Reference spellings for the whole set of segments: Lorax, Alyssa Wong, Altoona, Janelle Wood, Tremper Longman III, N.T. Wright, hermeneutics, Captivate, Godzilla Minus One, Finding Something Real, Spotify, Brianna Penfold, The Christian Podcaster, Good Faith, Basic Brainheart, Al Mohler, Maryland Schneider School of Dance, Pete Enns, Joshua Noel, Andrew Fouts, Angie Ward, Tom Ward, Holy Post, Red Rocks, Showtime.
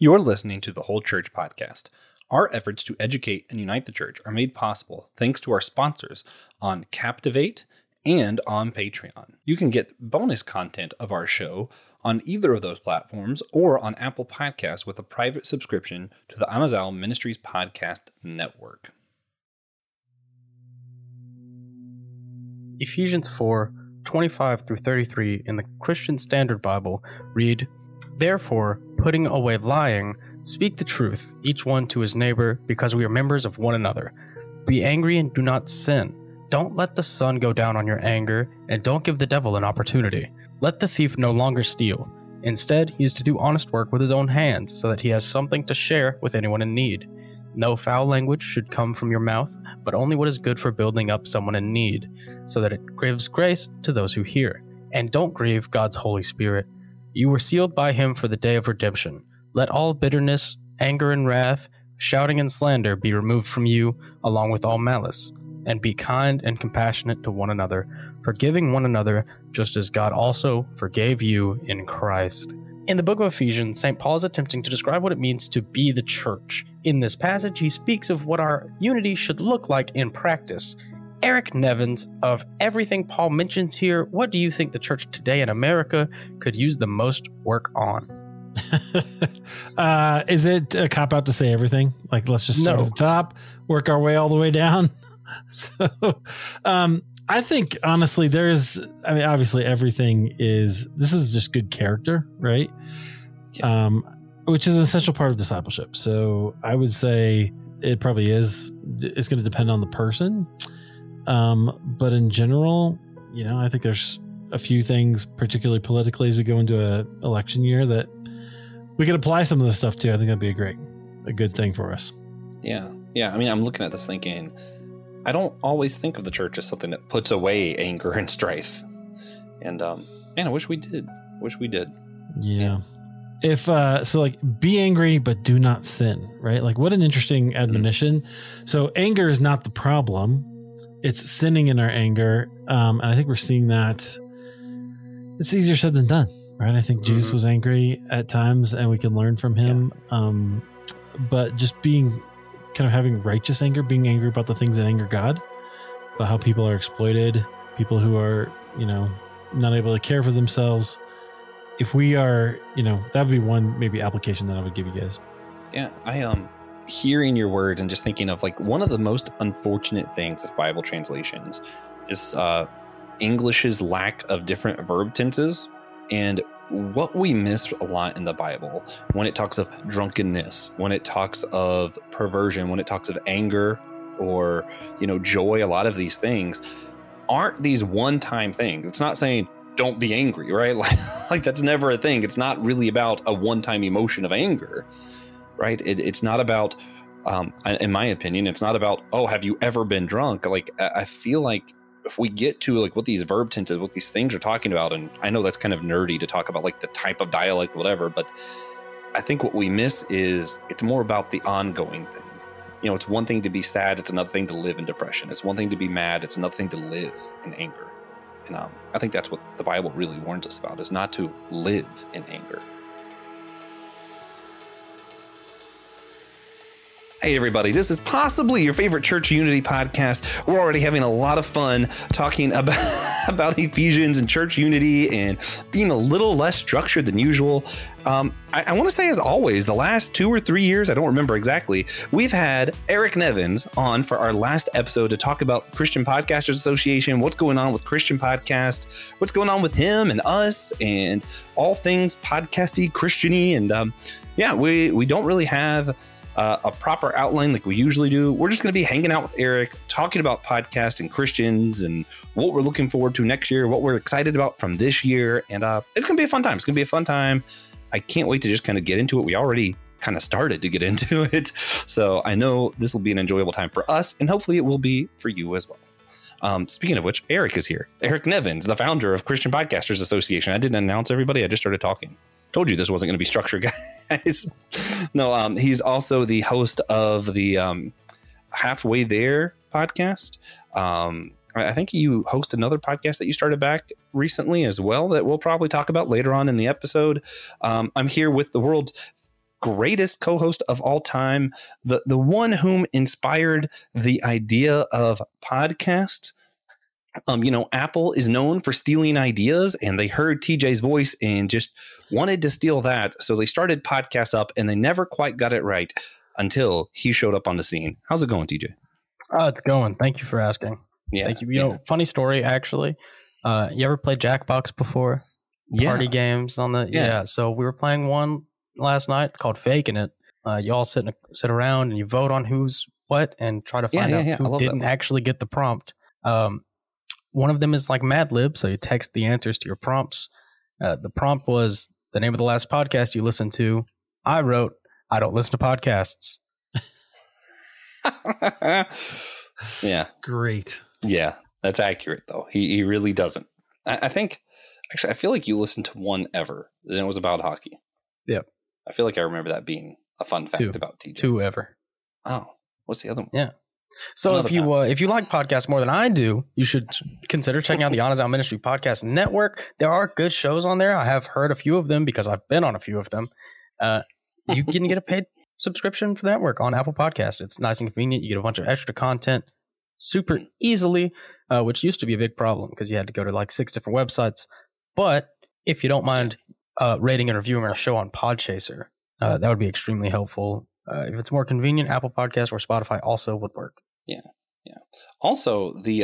You're listening to The Whole Church Podcast. Our efforts to educate and unite the church are made possible thanks to our sponsors on Captivate and on Patreon. You can get bonus content of our show on either of those platforms or on Apple Podcasts with a private subscription to the Anazao Ministries Podcast Network. Ephesians 4:25 through 33 in the Christian Standard Bible read, "Therefore, putting away lying, speak the truth, each one to his neighbor, because we are members of one another. Be angry and do not sin. Don't let the sun go down on your anger, and don't give the devil an opportunity. Let the thief no longer steal. Instead, he is to do honest work with his own hands, so that he has something to share with anyone in need. No foul language should come from your mouth, but only what is good for building up someone in need, so that it gives grace to those who hear. And don't grieve God's Holy Spirit. You were sealed by him for the day of redemption. Let all bitterness, anger and wrath, shouting and slander be removed from you, along with all malice. And be kind and compassionate to one another, forgiving one another, just as God also forgave you in Christ." In the book of Ephesians, St. Paul is attempting to describe what it means to be the church. In this passage, he speaks of what our unity should look like in practice. Eric Nevins, of everything Paul mentions here, what do you think the church today in America could use the most work on? Is it a cop-out to say everything? Like, let's just start at the top, work our way all the way down. So I think, honestly, obviously everything this is just good character, right? Yeah. Which is an essential part of discipleship. So I would say it probably is. It's going to depend on the person. But in general, I think there's a few things, particularly politically, as we go into an election year, that we could apply some of this stuff to. I think that'd be a good thing for us. Yeah. Yeah. I mean, I'm looking at this thinking, I don't always think of the church as something that puts away anger and strife. And man, I wish we did. Yeah. If be angry, but do not sin, right? Like, what an interesting admonition. Mm-hmm. So anger is not the problem. It's sinning in our anger. And I think we're seeing that it's easier said than done, right? I think Jesus was angry at times and we can learn from him. Yeah. But just being kind of having righteous anger, being angry about the things that anger God, about how people are exploited, people who are, not able to care for themselves. If we are, that would be one maybe application that I would give you guys. Yeah, I am. Hearing your words and just thinking of one of the most unfortunate things of Bible translations is English's lack of different verb tenses. And what we miss a lot in the Bible, when it talks of drunkenness, when it talks of perversion, when it talks of anger or, joy, a lot of these things aren't these one-time things. It's not saying don't be angry, right? Like that's never a thing. It's not really about a one-time emotion of anger. Right. It's not about, in my opinion, it's not about, have you ever been drunk? Like, I feel like if we get to what these verb tenses, what these things are talking about. And I know that's kind of nerdy to talk about the type of dialect, whatever. But I think what we miss is it's more about the ongoing thing. It's one thing to be sad. It's another thing to live in depression. It's one thing to be mad. It's another thing to live in anger. And I think that's what the Bible really warns us about, is not to live in anger. Hey everybody, this is possibly your favorite church unity podcast. We're already having a lot of fun talking about Ephesians and church unity and being a little less structured than usual. I want to say, as always, the last 2 or 3 years, I don't remember exactly, we've had Eric Nevins on for our last episode to talk about Christian Podcasters Association, what's going on with Christian podcasts, what's going on with him and us and all things podcasty, Christian-y. And we don't really have a proper outline like we usually do. We're just going to be hanging out with Eric, talking about podcasts and Christians and what we're looking forward to next year, what we're excited about from this year. And it's going to be a fun time. I can't wait to just kind of get into it. We already kind of started to get into it. So I know this will be an enjoyable time for us, and hopefully it will be for you as well. Speaking of which, Eric is here. Eric Nevins, the founder of Christian Podcasters Association. I didn't announce everybody. I just started talking. Told you this wasn't going to be structured, guys. No, he's also the host of the Halfway There podcast. I think you host another podcast that you started back recently as well that we'll probably talk about later on in the episode. I'm here with the world's greatest co-host of all time, the one whom inspired the idea of podcasts. You know, Apple is known for stealing ideas, and they heard TJ's voice and just wanted to steal that. So they started Podcast Up, and they never quite got it right until he showed up on the scene. How's it going, TJ? Oh, it's going. Thank you for asking. Yeah. Thank you. You know, funny story, actually. You ever played Jackbox before? Yeah. Party games on the... Yeah. So we were playing one last night. It's called Faking It. You all sit around and you vote on who's what and try to find out who didn't actually get the prompt. One of them is like Mad Lib, so you text the answers to your prompts. The prompt was the name of the last podcast you listened to. I wrote, I don't listen to podcasts. Yeah. Great. Yeah, that's accurate, though. He really doesn't. I think, actually, I feel like you listened to one ever, and it was about hockey. Yeah. I feel like I remember that being a fun fact about TJ. Two ever. Oh, what's the other one? Yeah. So if you like podcasts more than I do, you should consider checking out the Anazao Ministry Podcast Network. There are good shows on there. I have heard a few of them because I've been on a few of them. You can get a paid subscription for the network on Apple Podcasts. It's nice and convenient. You get a bunch of extra content super easily, which used to be a big problem because you had to go to like 6 different websites. But if you don't mind rating and reviewing our show on Podchaser, that would be extremely helpful. If it's more convenient, Apple Podcasts or Spotify also would work. Yeah. Yeah. Also, the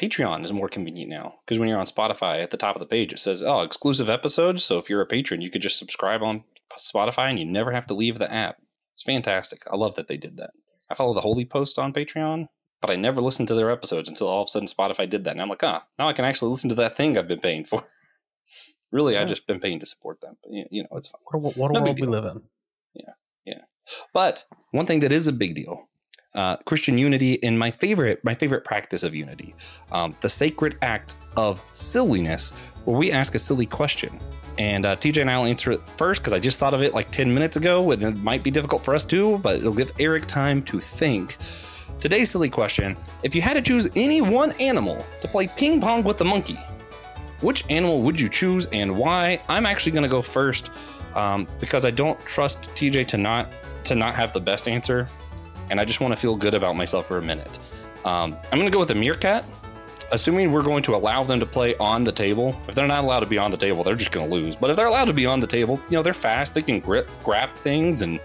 Patreon is more convenient now because when you're on Spotify, at the top of the page, it says, exclusive episodes. So if you're a patron, you could just subscribe on Spotify and you never have to leave the app. It's fantastic. I love that they did that. I follow the Holy Post on Patreon, but I never listened to their episodes until all of a sudden Spotify did that. And I'm like, now I can actually listen to that thing I've been paying for. Really, yeah. I've just been paying to support them. But, you know, it's fun. What a world we live in. Yeah. Yeah. But one thing that is a big deal, Christian unity and my favorite practice of unity, the sacred act of silliness, where we ask a silly question. And TJ and I will answer it first because I just thought of it like 10 minutes ago, and it might be difficult for us too, but it'll give Eric time to think. Today's silly question: if you had to choose any one animal to play ping pong with the monkey, which animal would you choose and why? I'm actually going to go first. Because I don't trust TJ to not have the best answer, and I just want to feel good about myself for a minute. I'm going to go with the meerkat, assuming we're going to allow them to play on the table. If they're not allowed to be on the table, they're just going to lose. But if they're allowed to be on the table, you know, they're fast, they can grab things, and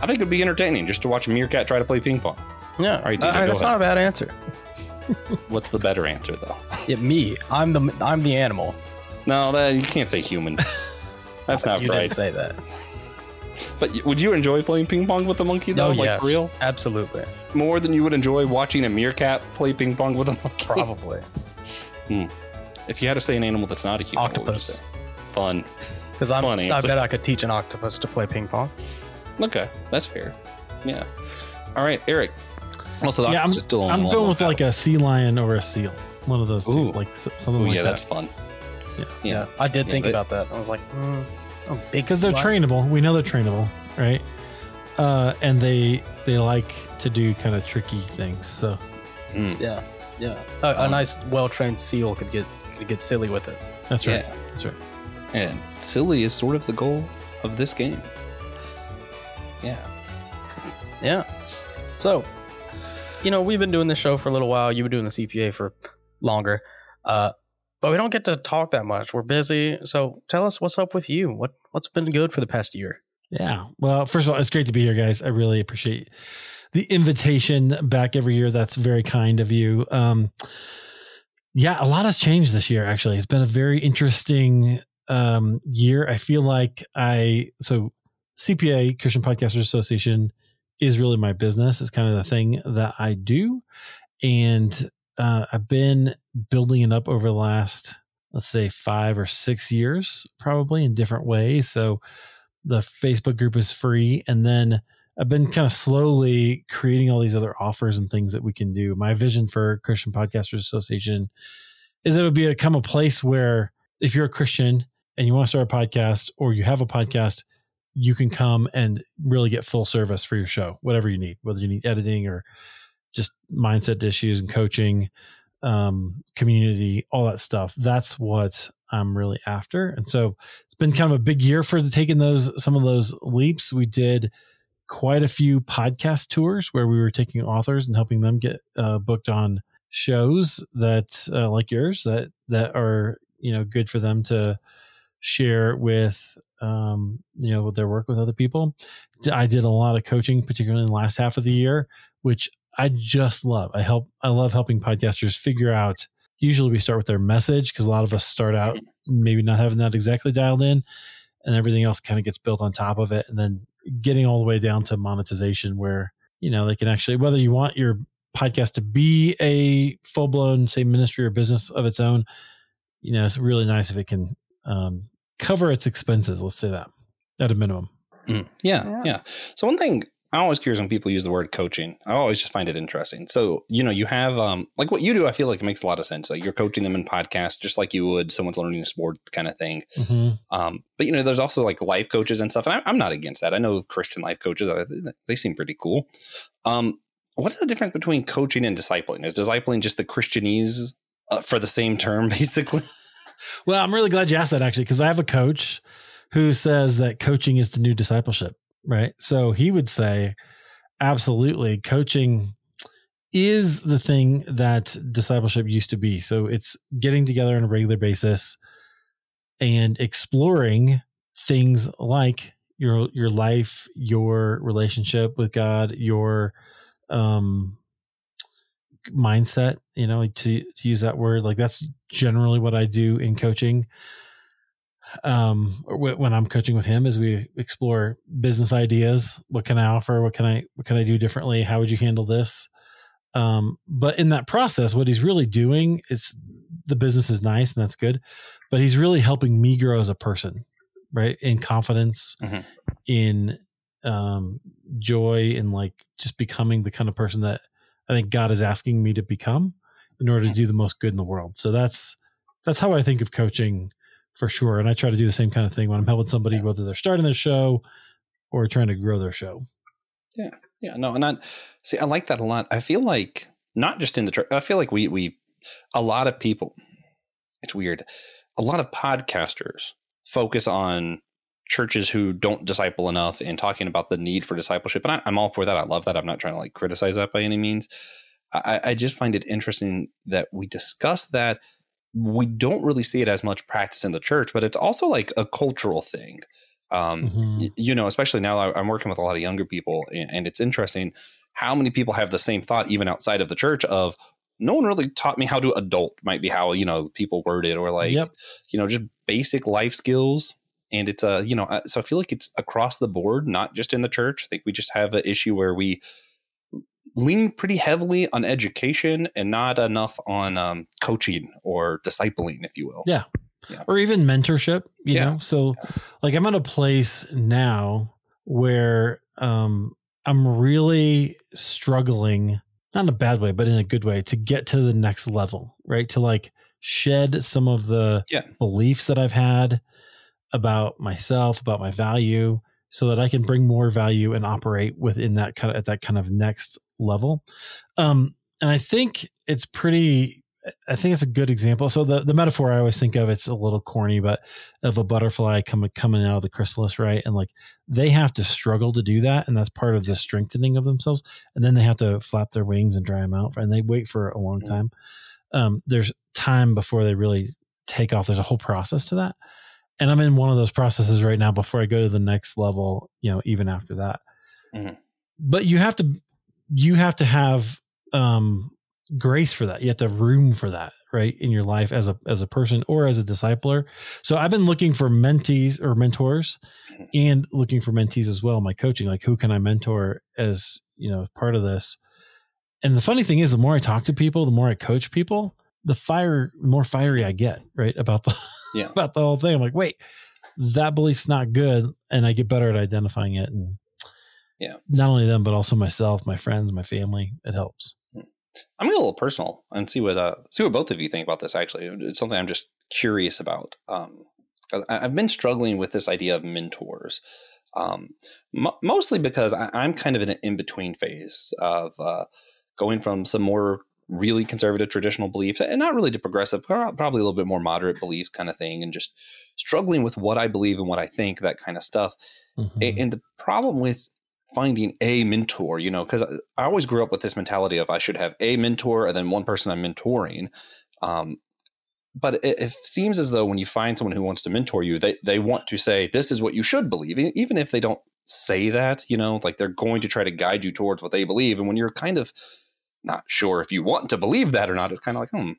I think it'd be entertaining just to watch a meerkat try to play ping pong. Yeah, all right, TJ, that's not a bad answer. What's the better answer, though? Me. I'm the animal. No, you can't say humans. That's not right. You didn't say that. But would you enjoy playing ping pong with a monkey, though? Yes, for real? Absolutely. More than you would enjoy watching a meerkat play ping pong with a monkey? Probably. If you had to say an animal that's not a human, octopus. Fun. Because I bet I could teach an octopus to play ping pong. Okay, that's fair. Yeah. All right, Eric. Also, the octopus is still on. I'm going with like a sea lion or a seal. One of those two. Like something like that. Yeah, that's fun. Yeah, I did think about that. I was like, big, because they're trainable. We know they're trainable, right? And they like to do kind of tricky things. So, yeah. A nice, well-trained seal could get silly with it. That's right. Yeah. That's right. And silly is sort of the goal of this game. Yeah. So, you know, we've been doing this show for a little while. You've been doing the CPA for longer. But we don't get to talk that much. We're busy. So tell us what's up with you. What's been good for the past year? Yeah. Well, first of all, it's great to be here, guys. I really appreciate the invitation back every year. That's very kind of you. A lot has changed this year, actually. It's been a very interesting year. I feel like CPA, Christian Podcasters Association, is really my business. It's kind of the thing that I do. And I've been building it up over the last, let's say, 5 or 6 years, probably in different ways. So the Facebook group is free. And then I've been kind of slowly creating all these other offers and things that we can do. My vision for Christian Podcasters Association is it would become a place where if you're a Christian and you want to start a podcast or you have a podcast, you can come and really get full service for your show, whatever you need, whether you need editing or just mindset issues and coaching, community, all that stuff. That's what I'm really after. And so it's been kind of a big year for taking some of those leaps. We did quite a few podcast tours where we were taking authors and helping them get booked on shows that like yours that are, you know, good for them to share with, you know, with their work with other people. I did a lot of coaching, particularly in the last half of the year, which I just love. I love helping podcasters figure out. Usually we start with their message, because a lot of us start out maybe not having that exactly dialed in, and everything else kind of gets built on top of it. And then getting all the way down to monetization where, you know, they can actually, whether you want your podcast to be a full blown, say, ministry or business of its own, you know, it's really nice if it can cover its expenses. Let's say that at a minimum. Mm. Yeah. So one thing I'm always curious when people use the word coaching, I always just find it interesting. So, you know, you have like what you do, I feel like it makes a lot of sense. Like you're coaching them in podcasts, just like you would someone's learning a sport kind of thing. Mm-hmm. But, you know, there's also like life coaches and stuff. And I'm not against that. I know Christian life coaches. They seem pretty cool. What's the difference between coaching and discipling? Is discipling just the Christianese for the same term, basically? Well, I'm really glad you asked that, actually, because I have a coach who says that coaching is the new discipleship, right? So he would say, absolutely, coaching is the thing that discipleship used to be. So it's getting together on a regular basis and exploring things like your life, your relationship with God, your mindset, you know, like to use that word, like that's generally what I do in coaching. When I'm coaching with him, is we explore business ideas. What can I offer? What can I do differently? How would you handle this? But in that process, what he's really doing is, the business is nice and that's good, but he's really helping me grow as a person, right? In confidence, mm-hmm. in, joy, and like just becoming the kind of person that I think God is asking me to become in order to do the most good in the world. So that's how I think of coaching, for sure. And I try to do the same kind of thing when I'm helping somebody, whether they're starting their show or trying to grow their show. Yeah. Yeah. No, and I like that a lot. I feel like not just in the church, I feel like we a lot of people, it's weird. A lot of podcasters focus on churches who don't disciple enough and talking about the need for discipleship. And I'm all for that. I love that. I'm not trying to like criticize that by any means. I just find it interesting that we discuss that. We don't really see it as much practice in the church, but it's also like a cultural thing. Mm-hmm. You know, especially now I'm working with a lot of younger people, and it's interesting how many people have the same thought, even outside of the church, of no one really taught me how to adult, might be how, you know, people word it, or like, you know, just basic life skills. And it's a, you know, so I feel like it's across the board, not just in the church. I think we just have an issue where we lean pretty heavily on education and not enough on coaching or discipling, if you will. Yeah. Or even mentorship, you know? So like I'm at a place now where I'm really struggling, not in a bad way, but in a good way, to get to the next level, right? To like shed some of the beliefs that I've had about myself, about my value, so that I can bring more value and operate within that kind of, at that kind of next level. And I think it's a good example. So the metaphor I always think of, it's a little corny, but of a butterfly coming out of the chrysalis, right? And like they have to struggle to do that. And that's part of the strengthening of themselves. And then they have to flap their wings and dry them out, and they wait for a long time. There's time before they really take off. There's a whole process to that. And I'm in one of those processes right now before I go to the next level, you know, even after that. Mm-hmm. But you have to have grace for that. You have to have room for that, right, in your life as a person or as a discipler. So I've been looking for mentees or mentors, and looking for mentees as well in my coaching, like who can I mentor as, you know, part of this. And the funny thing is, the more I talk to people, the more I coach people, the more fiery I get, right, about the about the whole thing. I'm like, wait, that belief's not good, and I get better at identifying it, and not only them, but also myself, my friends, my family. It helps. I'm a little personal and see what both of you think about this. Actually, it's something I'm just curious about. I've been struggling with this idea of mentors, mostly because I'm kind of in an in-between phase of going from some more really conservative traditional beliefs, and not really to progressive, probably a little bit more moderate beliefs kind of thing, and just struggling with what I believe and what I think, that kind of stuff. Mm-hmm. And the problem with finding a mentor, you know, because I always grew up with this mentality of I should have a mentor and then one person I'm mentoring. But it seems as though when you find someone who wants to mentor you, they want to say, this is what you should believe, even if they don't say that, you know, like they're going to try to guide you towards what they believe. And when you're kind of not sure if you want to believe that or not, it's kind of like, do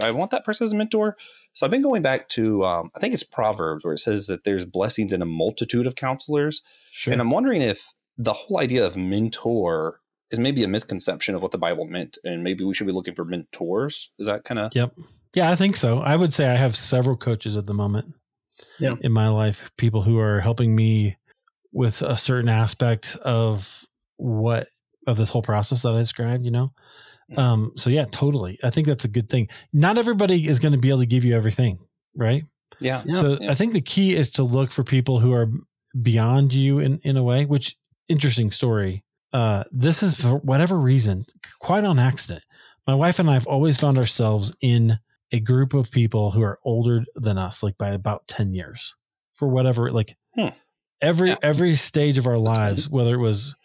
I want that person as a mentor? So I've been going back to, I think it's Proverbs, where it says that there's blessings in a multitude of counselors. Sure. And I'm wondering if the whole idea of mentor is maybe a misconception of what the Bible meant. And maybe we should be looking for mentors. Is that kind of? Yep. Yeah, I think so. I would say I have several coaches at the moment in my life, people who are helping me with a certain aspect of this whole process that I described, you know? So yeah, totally. I think that's a good thing. Not everybody is going to be able to give you everything, right? Yeah. So I think the key is to look for people who are beyond you in a way, which interesting story. This is for whatever reason, quite on accident. My wife and I have always found ourselves in a group of people who are older than us, like by about 10 years for whatever, like every stage of our lives, whether it was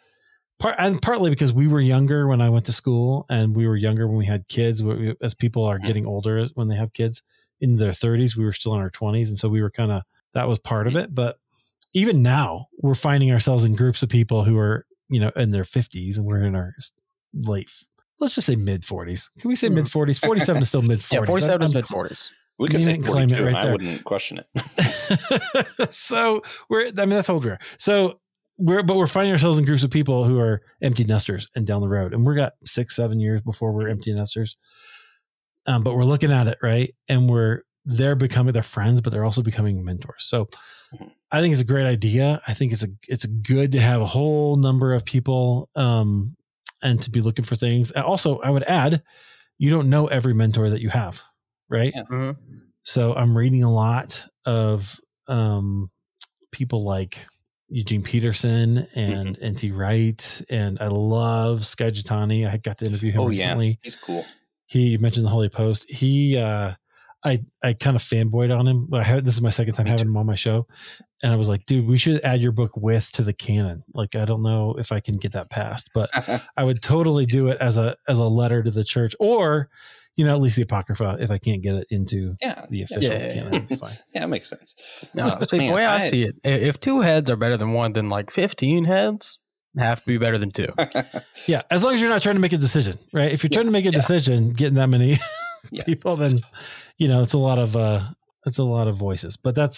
partly because we were younger when I went to school and we were younger when we had kids. As people are getting older, when they have kids in their 30s, we were still in our 20s. And so we were that was part of it. But even now we're finding ourselves in groups of people who are, you know, in their 50s and we're in our late, let's just say mid 40s. Can we say mid 40s? 47 is still mid 40s. Yeah, 47 is mid 40s. We could say 42 right, I wouldn't question it. So that's how old we are. So we're finding ourselves in groups of people who are empty nesters and down the road. And we've got 6-7 years before we're empty nesters. But we're looking at it. Right. And they're becoming their friends, but they're also becoming mentors. So I think it's a great idea. I think it's good to have a whole number of people, and to be looking for things. And also, I would add, you don't know every mentor that you have, right? Yeah. Mm-hmm. So I'm reading a lot of people like Eugene Peterson and N.T. Wright, and I love Skagitani. I got to interview him recently. Yeah. He's cool. He mentioned the Holy Post. He, I kind of fanboyed on him. This is my second time having him on my show. And I was like, dude, we should add your book to the canon. Like, I don't know if I can get that passed, but I would totally do it as a letter to the church, or, you know, at least the Apocrypha, if I can't get it into the official canon. It'd be fine. Yeah, it makes sense. The way I see it, if 2 heads are better than 1, then like 15 heads have to be better than 2. Yeah. As long as you're not trying to make a decision, right? If you're trying to make a decision, getting that many people, then, you know, it's a lot of voices, but a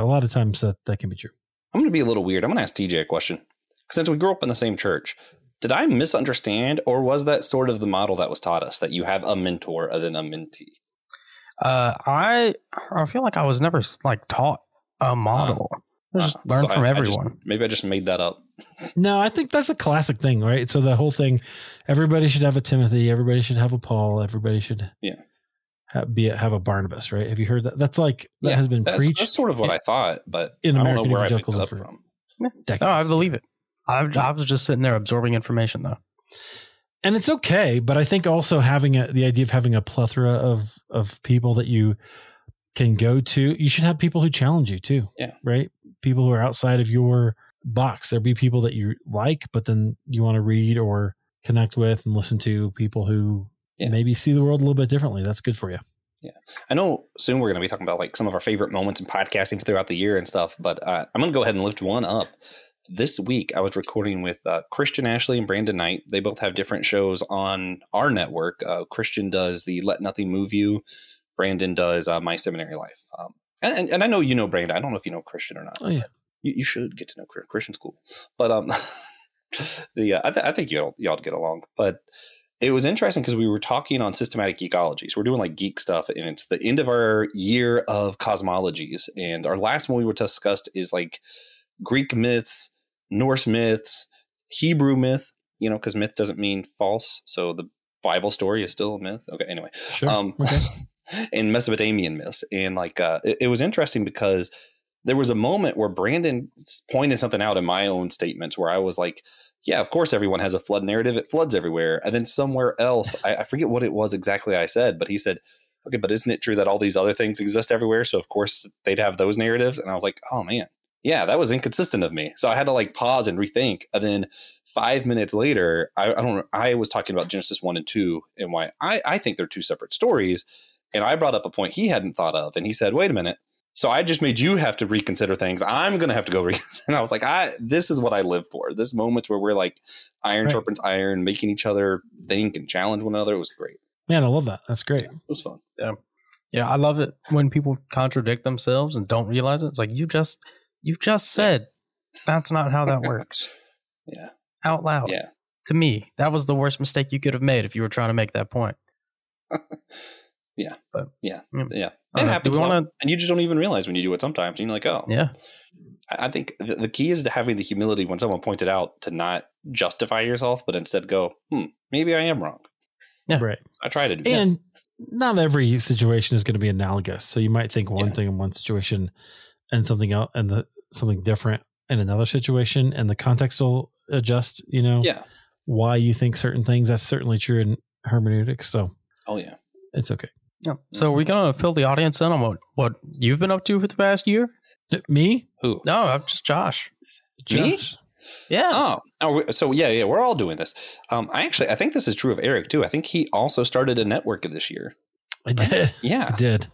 lot of times that can be true. I'm going to be a little weird. I'm going to ask TJ a question. Since we grew up in the same church, did I misunderstand, or was that sort of the model that was taught us, that you have a mentor other than a mentee? I feel like I was never like taught a model. I just learned from everyone. Maybe I just made that up. No, I think that's a classic thing, right? So the whole thing, everybody should have a Timothy, everybody should have a Paul, everybody should have a Barnabas, right? Have you heard that? That's like that has been preached. That's sort of what I thought, but in American, I don't know where I picked up from. Decades. Oh, I believe it. I was just sitting there absorbing information, though. And it's okay, but I think also having the idea of having a plethora of people that you can go to, you should have people who challenge you too. Yeah. Right? People who are outside of your box. There'll be people that you like, but then you want to read or connect with and listen to people who maybe see the world a little bit differently. That's good for you. Yeah. I know soon we're going to be talking about like some of our favorite moments in podcasting throughout the year and stuff, but I'm going to go ahead and lift one up. This week I was recording with Christian Ashley and Brandon Knight. They both have different shows on our network. Christian does the Let Nothing Move You. Brandon does My Seminary Life. And I know you know Brandon. I don't know if you know Christian or not. Oh, yeah. You should get to know Christian's cool. But I think y'all get along. But it was interesting because we were talking on systematic ecology. So we're doing like geek stuff, and it's the end of our year of cosmologies. And our last one we were discussed is like Greek myths, Norse myths, Hebrew myth, you know, because myth doesn't mean false. So the Bible story is still a myth. Okay, anyway. Sure. And Mesopotamian myths. And like, it was interesting because there was a moment where Brandon pointed something out in my own statements where I was like, yeah, of course, everyone has a flood narrative. It floods everywhere. And then somewhere else, I forget what it was exactly I said, but he said, okay, but isn't it true that all these other things exist everywhere? So of course they'd have those narratives. And I was like, oh man, yeah, that was inconsistent of me. So I had to like pause and rethink. And then 5 minutes later, I was talking about Genesis 1 and 2 and why I think they're two separate stories. And I brought up a point he hadn't thought of. And he said, wait a minute. So I just made you have to reconsider things. I'm going to have to go reconsider. And I was like, this is what I live for. This moment where we're like iron sharpens iron, making each other think and challenge one another. It was great. Man, I love that. That's great. Yeah, it was fun. Yeah. Yeah. I love it when people contradict themselves and don't realize it. It's like, you just said that's not how that works. Yeah. Out loud. Yeah. To me, that was the worst mistake you could have made if you were trying to make that point. Yeah. But yeah. It happens. And you just don't even realize when you do it sometimes. And you're like, oh, yeah. I think the key is to having the humility when someone points it out to not justify yourself, but instead go, maybe I am wrong. Yeah. Right. I try to do that. And not every situation is going to be analogous. So you might think one thing in one situation and something else and something different in another situation, and the context will adjust, why you think certain things. That's certainly true in hermeneutics. So, oh yeah, it's okay. Yeah. So we're going to fill the audience in on what you've been up to for the past year. Me? Who? No, I'm just Josh. Me? Yeah. So we're all doing this. I think this is true of Eric too. I think he also started a network this year. I did. Yeah. I did.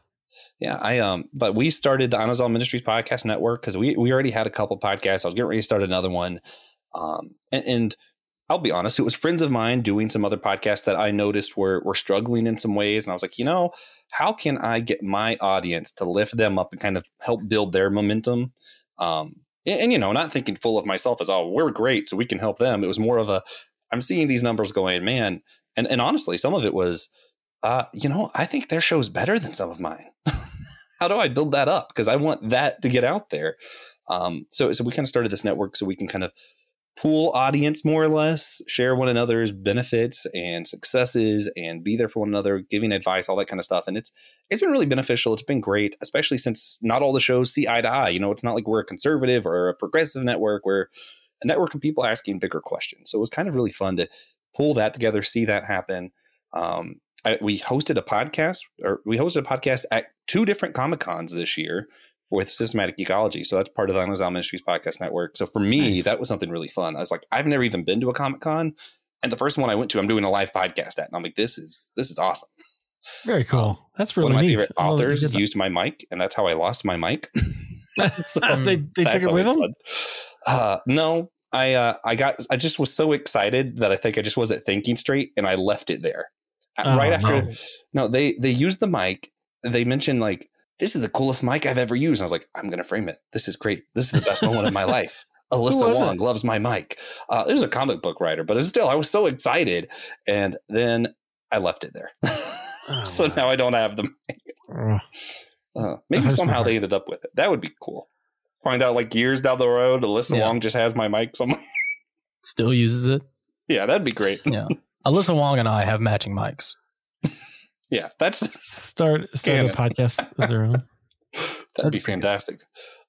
Yeah. But we started the Anazao Ministries Podcast Network because we already had a couple podcasts. I was getting ready to start another one. And I'll be honest, it was friends of mine doing some other podcasts that I noticed were struggling in some ways. And I was like, how can I get my audience to lift them up and kind of help build their momentum? And not thinking full of myself as, oh, we're great, so we can help them. It was more of a, I'm seeing these numbers going, man. And honestly, some of it was, I think their show's better than some of mine. How do I build that up? Because I want that to get out there. So we kind of started this network so we can kind of pool audience, more or less, share one another's benefits and successes and be there for one another, giving advice, all that kind of stuff. And it's been really beneficial. It's been great, especially since not all the shows see eye to eye. It's not like we're a conservative or a progressive network. We're a network of people asking bigger questions. So it was kind of really fun to pull that together, see that happen. We hosted a podcast at two different Comic Cons this year with Systematic Ecology. So that's part of the Anazao Ministries Podcast Network. So for me, that was something really fun. I was like, I've never even been to a Comic-Con. And the first one I went to, I'm doing a live podcast at. And I'm like, this is awesome. Very cool. That's really neat. One of my favorite authors used my mic, and that's how I lost my mic. They took it with them? No, I just was so excited that I think I just wasn't thinking straight, and I left it there. They used the mic. They mentioned like, this is the coolest mic I've ever used. And I was like, I'm going to frame it. This is great. This is the best moment of my life. Alyssa Wong loves my mic. It was a comic book writer, but still, I was so excited. And then I left it there. Now I don't have the mic. Maybe somehow they ended up with it. That would be cool. Find out like years down the road, Alyssa Wong just has my mic somewhere. Still uses it. Yeah, that'd be great. Yeah, Alyssa Wong and I have matching mics. Yeah, that's start a podcast of their own. That'd be fantastic.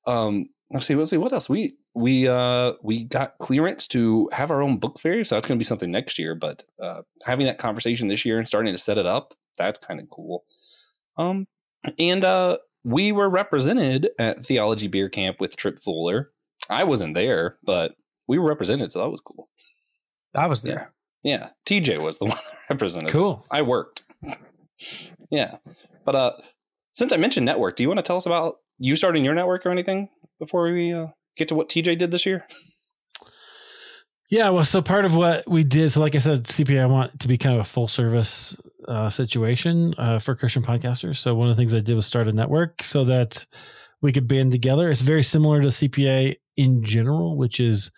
Let's see what else we got clearance to have our own book fair, so that's going to be something next year. But having that conversation this year and starting to set it up, that's kind of cool. And we were represented at Theology Beer Camp with Trip Fuller. I wasn't there, but we were represented, so that was cool. I was there. Yeah, TJ was the one represented. Cool. I worked. Yeah. But since I mentioned network, do you want to tell us about you starting your network or anything before we get to what TJ did this year? Yeah. Well, so part of what we did, so like I said, CPA, I want to be kind of a full service situation for Christian podcasters. So one of the things I did was start a network so that we could band together. It's very similar to CPA in general, which is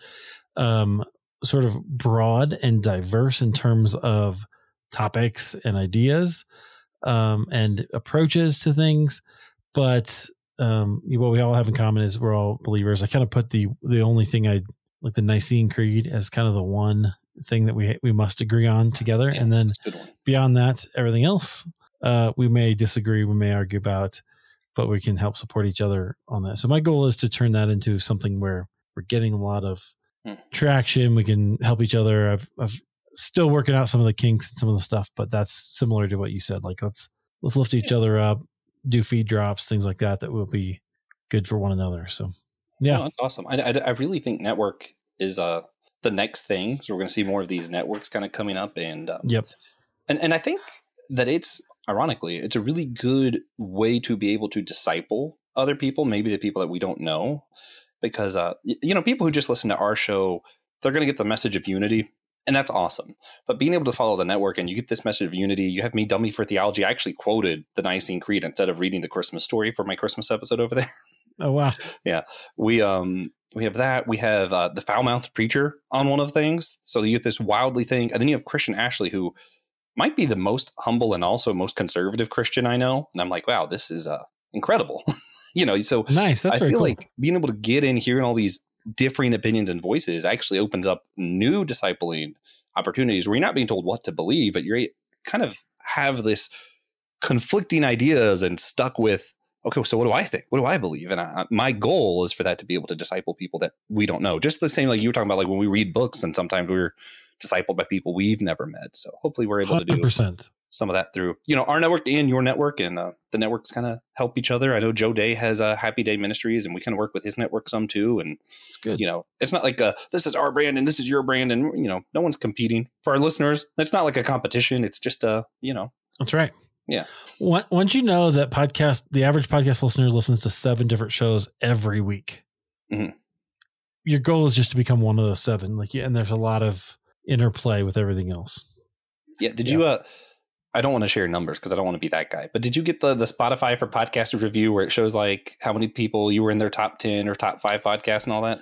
sort of broad and diverse in terms of topics and ideas and approaches to things, but what we all have in common is we're all believers. I kind of put the only thing I like, the Nicene Creed, as kind of the one thing that we must agree on together, and then beyond that, everything else we may disagree, we may argue about, but we can help support each other on that. So my goal is to turn that into something where we're getting a lot of traction. We can help each other. I've still working out some of the kinks and some of the stuff, but that's similar to what you said. Like let's lift each other up, do feed drops, things like that, that will be good for one another. So yeah, that's awesome. I really think network is the next thing. So we're going to see more of these networks kind of coming up, and and I think that it's, ironically, it's a really good way to be able to disciple other people, maybe the people that we don't know, because, people who just listen to our show, they're going to get the message of unity, and that's awesome. But being able to follow the network and you get this message of unity, you have me dummy for theology. I actually quoted the Nicene Creed instead of reading the Christmas story for my Christmas episode over there. Oh, wow. Yeah. We have that. We have the foul-mouthed preacher on one of the things. So you get this wildly thing. And then you have Christian Ashley, who might be the most humble and also most conservative Christian I know. And I'm like, wow, this is incredible. So nice. That's very cool. Like being able to get in here and all these differing opinions and voices actually opens up new discipling opportunities where you're not being told what to believe, but you're kind of have this conflicting ideas and stuck with, okay, so what do I think? What do I believe? And my goal is for that to be able to disciple people that we don't know. Just the same, like you were talking about, like when we read books and sometimes we're discipled by people we've never met. So hopefully we're able to do 100%. Some of that through, our network and your network, and the networks kind of help each other. I know Joe Day has Happy Day Ministries, and we kind of work with his network some too. And it's good. It's not like this is our brand and this is your brand, and no one's competing. For our listeners, it's not like a competition. It's just that's right. Yeah. Once you know that the average podcast listener listens to 7 different shows every week. Mm-hmm. Your goal is just to become one of those 7. Like, and there's a lot of interplay with everything else. Yeah. Did you? I don't want to share numbers because I don't want to be that guy. But did you get the Spotify for Podcasters review where it shows like how many people you were in their top 10 or top 5 podcasts and all that?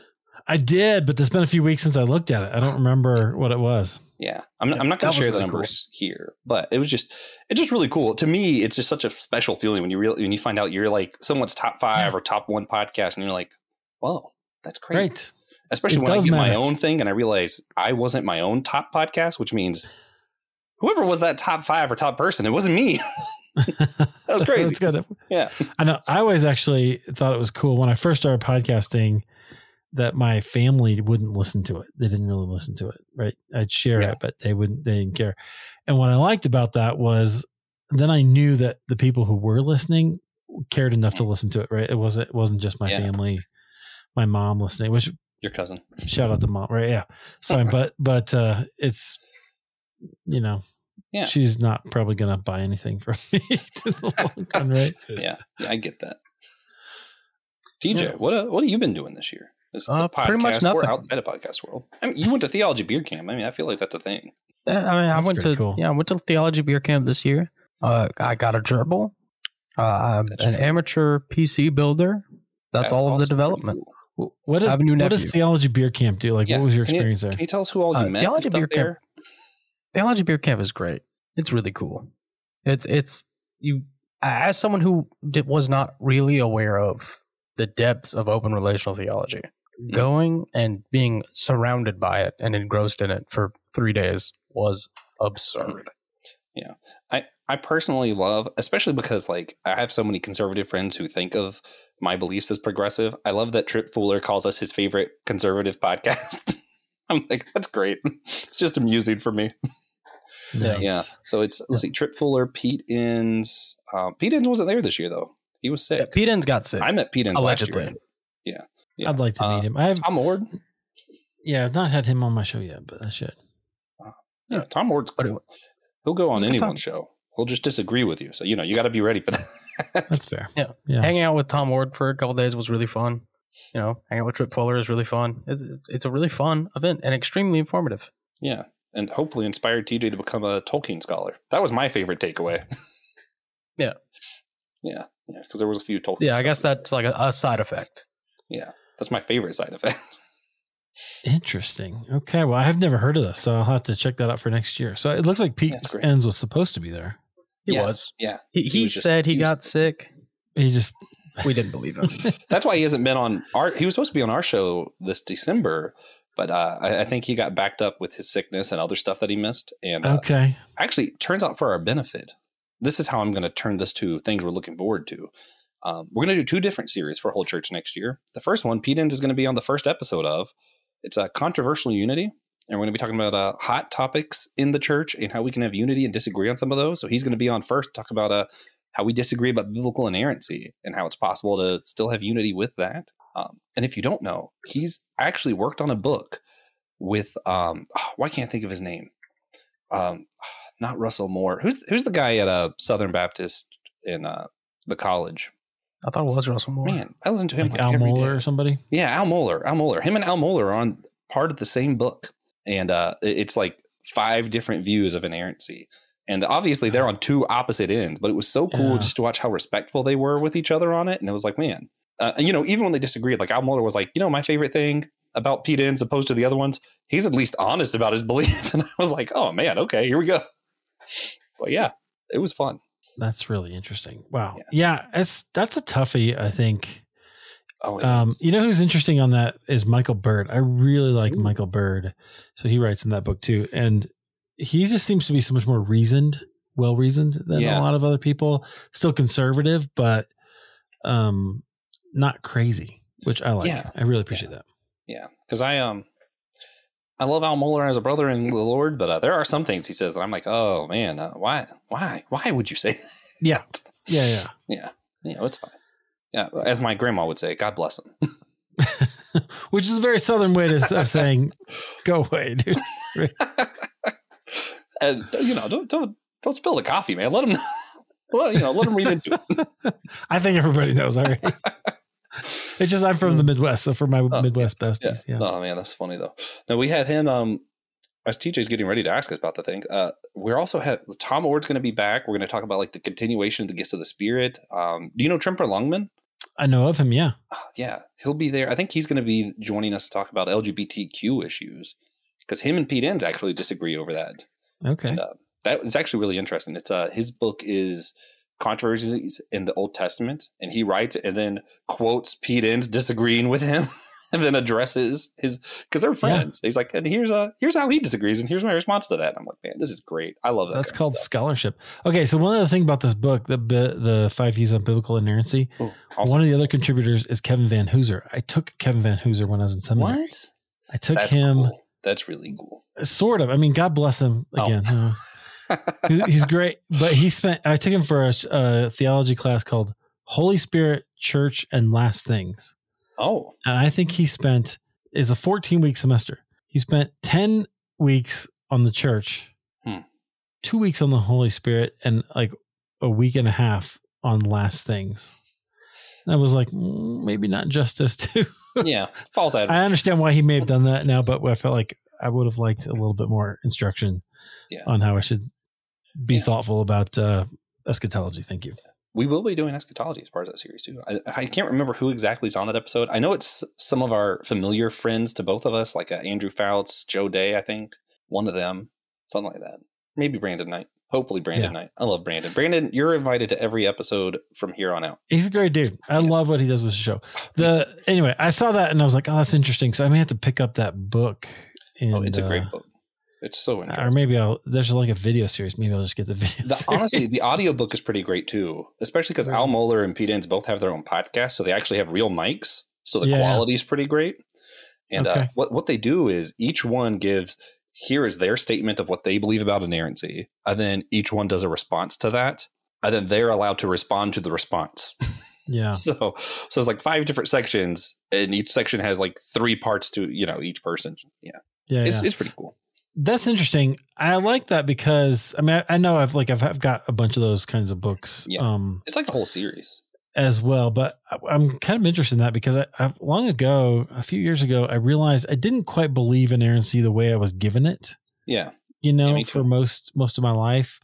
I did, but it's been a few weeks since I looked at it. I don't remember what it was. Yeah. I'm not going to share the numbers here, but it was it's just really cool. To me, it's just such a special feeling when you when you find out you're like someone's top 5 or top 1 podcast and you're like, whoa, that's crazy. Right. Especially when I get my own thing and I realize I wasn't my own top podcast, which means whoever was that top 5 or top person, it wasn't me. That was crazy. That's good. Yeah. I know. I always actually thought it was cool when I first started podcasting that my family wouldn't listen to it. They didn't really listen to it, right? I'd share it, but they didn't care. And what I liked about that was then I knew that the people who were listening cared enough to listen to it, right? It wasn't just my family, my mom listening, which your cousin. Shout out to mom, right? Yeah, it's fine, but it's she's not probably gonna buy anything from me to the long run, right? Yeah, I get that. TJ, what have you been doing this year? It's the podcast pretty much nothing. Or outside of podcast world. I mean, you went to Theology Beer Camp. I mean, I feel like that's a thing. I went to Theology Beer Camp this year. I got a gerbil. I'm an amateur PC builder. That's all of the development. Cool. What does Theology Beer Camp do? Like, what was your experience there? Can you tell us who all you met? Theology Beer Camp. Theology Beer Camp is great. It's really cool. It's you as someone who was not really aware of the depths of open relational theology. Going and being surrounded by it and engrossed in it for 3 days was absurd. Yeah. I personally love, especially because like I have so many conservative friends who think of my beliefs as progressive. I love that Trip Fuller calls us his favorite conservative podcast. I'm like, that's great. It's just amusing for me. Nice. Yeah. So let's see, Trip Fuller, Pete Enns. Pete Enns wasn't there this year though. He was sick. Yeah, Pete Enns got sick. I met Pete Enns allegedly. Last year. Yeah. Yeah. I'd like to meet him. Tom Ward. Yeah, I've not had him on my show yet, but I should. Yeah, Tom Ward's cool. He'll go on anyone's show. He'll just disagree with you. So, you got to be ready for that. That's fair. Yeah. Hanging out with Tom Ward for a couple of days was really fun. Hanging out with Trip Fuller is really fun. It's a really fun event and extremely informative. Yeah. And hopefully inspired TJ to become a Tolkien scholar. That was my favorite takeaway. Yeah. Yeah. Because there was a few Tolkien. Yeah. I guess that's like a side effect. Yeah. That's my favorite side effect. Interesting. Okay. Well, I have never heard of this, so I'll have to check that out for next year. So it looks like Pete Enns was supposed to be there. He was. Yeah. He said he got sick. He just, we didn't believe him. That's why he hasn't been on he was supposed to be on our show this December, but I think he got backed up with his sickness and other stuff that he missed. And actually, turns out for our benefit, this is how I'm going to turn this to things we're looking forward to. We're going to do two different series for Whole Church next year. The first one, Pete Enns is going to be on the first episode of. It's a Controversial Unity, and we're going to be talking about hot topics in the church and how we can have unity and disagree on some of those. So he's going to be on first to talk about how we disagree about biblical inerrancy and how it's possible to still have unity with that. And if you don't know, he's actually worked on a book with, why can't I think of his name? Not Russell Moore. Who's the guy at Southern Baptist in the college? I thought it was Russell Moore. Man, I listen to him like Al Mohler or somebody. Yeah, Al Mohler. Al Mohler. Him and Al Mohler are on part of the same book. And it's like 5 different views of inerrancy. And obviously they're on two opposite ends, but it was so cool just to watch how respectful they were with each other on it. And it was like, man, even when they disagreed, like Al Mohler was like, my favorite thing about Pete Enns opposed to the other ones, he's at least honest about his belief. And I was like, oh man, okay, here we go. But yeah, it was fun. That's really interesting. Wow. Yeah, that's a toughie, I think. Oh, you know who's interesting on that is Michael Bird. I really like Michael Bird. So he writes in that book too. And he just seems to be so much more well-reasoned than a lot of other people. Still conservative, but not crazy, which I like. Yeah. I really appreciate that. Yeah, because I love Al Mohler as a brother in the Lord, but there are some things he says that I'm like, oh man, why would you say that? Yeah, it's fine. Yeah, as my grandma would say, God bless him. Which is a very Southern way of saying, go away, dude. And don't spill the coffee, man. Let him let him read into it. I think everybody knows already. It's just I'm from the Midwest, so for my Midwest besties. Yeah. Oh man, that's funny though. No, we had him as TJ's getting ready to ask us about the thing. We're also have Tom Ward's going to be back. We're going to talk about like the continuation of the gifts of the Spirit. Do you know Tremper Longman? I know of him. Yeah, yeah, he'll be there. I think he's going to be joining us to talk about LGBTQ issues because him and Pete Enns actually disagree over that. Okay, and, that is actually really interesting. It's his book is Controversies in the Old Testament, and he writes and then quotes Pete Enns disagreeing with him and then addresses his, because they're friends. He's like, and here's how he disagrees and here's my response to that. And I'm like, man, this is great. I love that. That's called scholarship. Okay, so one other thing about this book, the 5 Views on Biblical Inerrancy, awesome. One of the other contributors is Kevin van Hooser. I took Kevin van Hooser when I was in seminary. What? I took him. Cool. That's really cool. Sort of. I mean, God bless him again. Oh. He's great, but I took him for a theology class called Holy Spirit, Church, and Last Things. Oh. And I think is a 14-week semester. He spent 10 weeks on the church, 2 weeks on the Holy Spirit, and like a week and a half on Last Things. And I was like, maybe not justice to. Yeah, false advocate. I understand why he may have done that now, but I felt like I would have liked a little bit more instruction on how I should be thoughtful about eschatology. Thank you. Yeah. We will be doing eschatology as part of that series too. I can't remember who exactly is on that episode. I know it's some of our familiar friends to both of us, like Andrew Fouts, Joe Day, I think one of them, something like that. Maybe Brandon Knight. Hopefully Brandon Knight. I love Brandon. Brandon, you're invited to every episode from here on out. He's a great dude. I love what he does with the show. Anyway, I saw that and I was like, oh, that's interesting. So I may have to pick up that book. And, it's a great book. It's so interesting. Or maybe there's like a video series. Maybe I'll just get the video series. Honestly, the audiobook is pretty great too, especially because Al Mohler and Pete Enns both have their own podcast. So they actually have real mics. So the quality is pretty great. And what they do is each one gives, here is their statement of what they believe about inerrancy. And then each one does a response to that. And then they're allowed to respond to the response. Yeah. So it's like 5 different sections. And each section has like 3 parts to, each person. Yeah. Yeah. It's pretty cool. That's interesting. I like that because I know I've got a bunch of those kinds of books. Yeah. It's like the whole series as well, but I'm kind of interested in that because I've long ago, a few years ago, I realized I didn't quite believe in inerrancy the way I was given it. Yeah. For most of my life.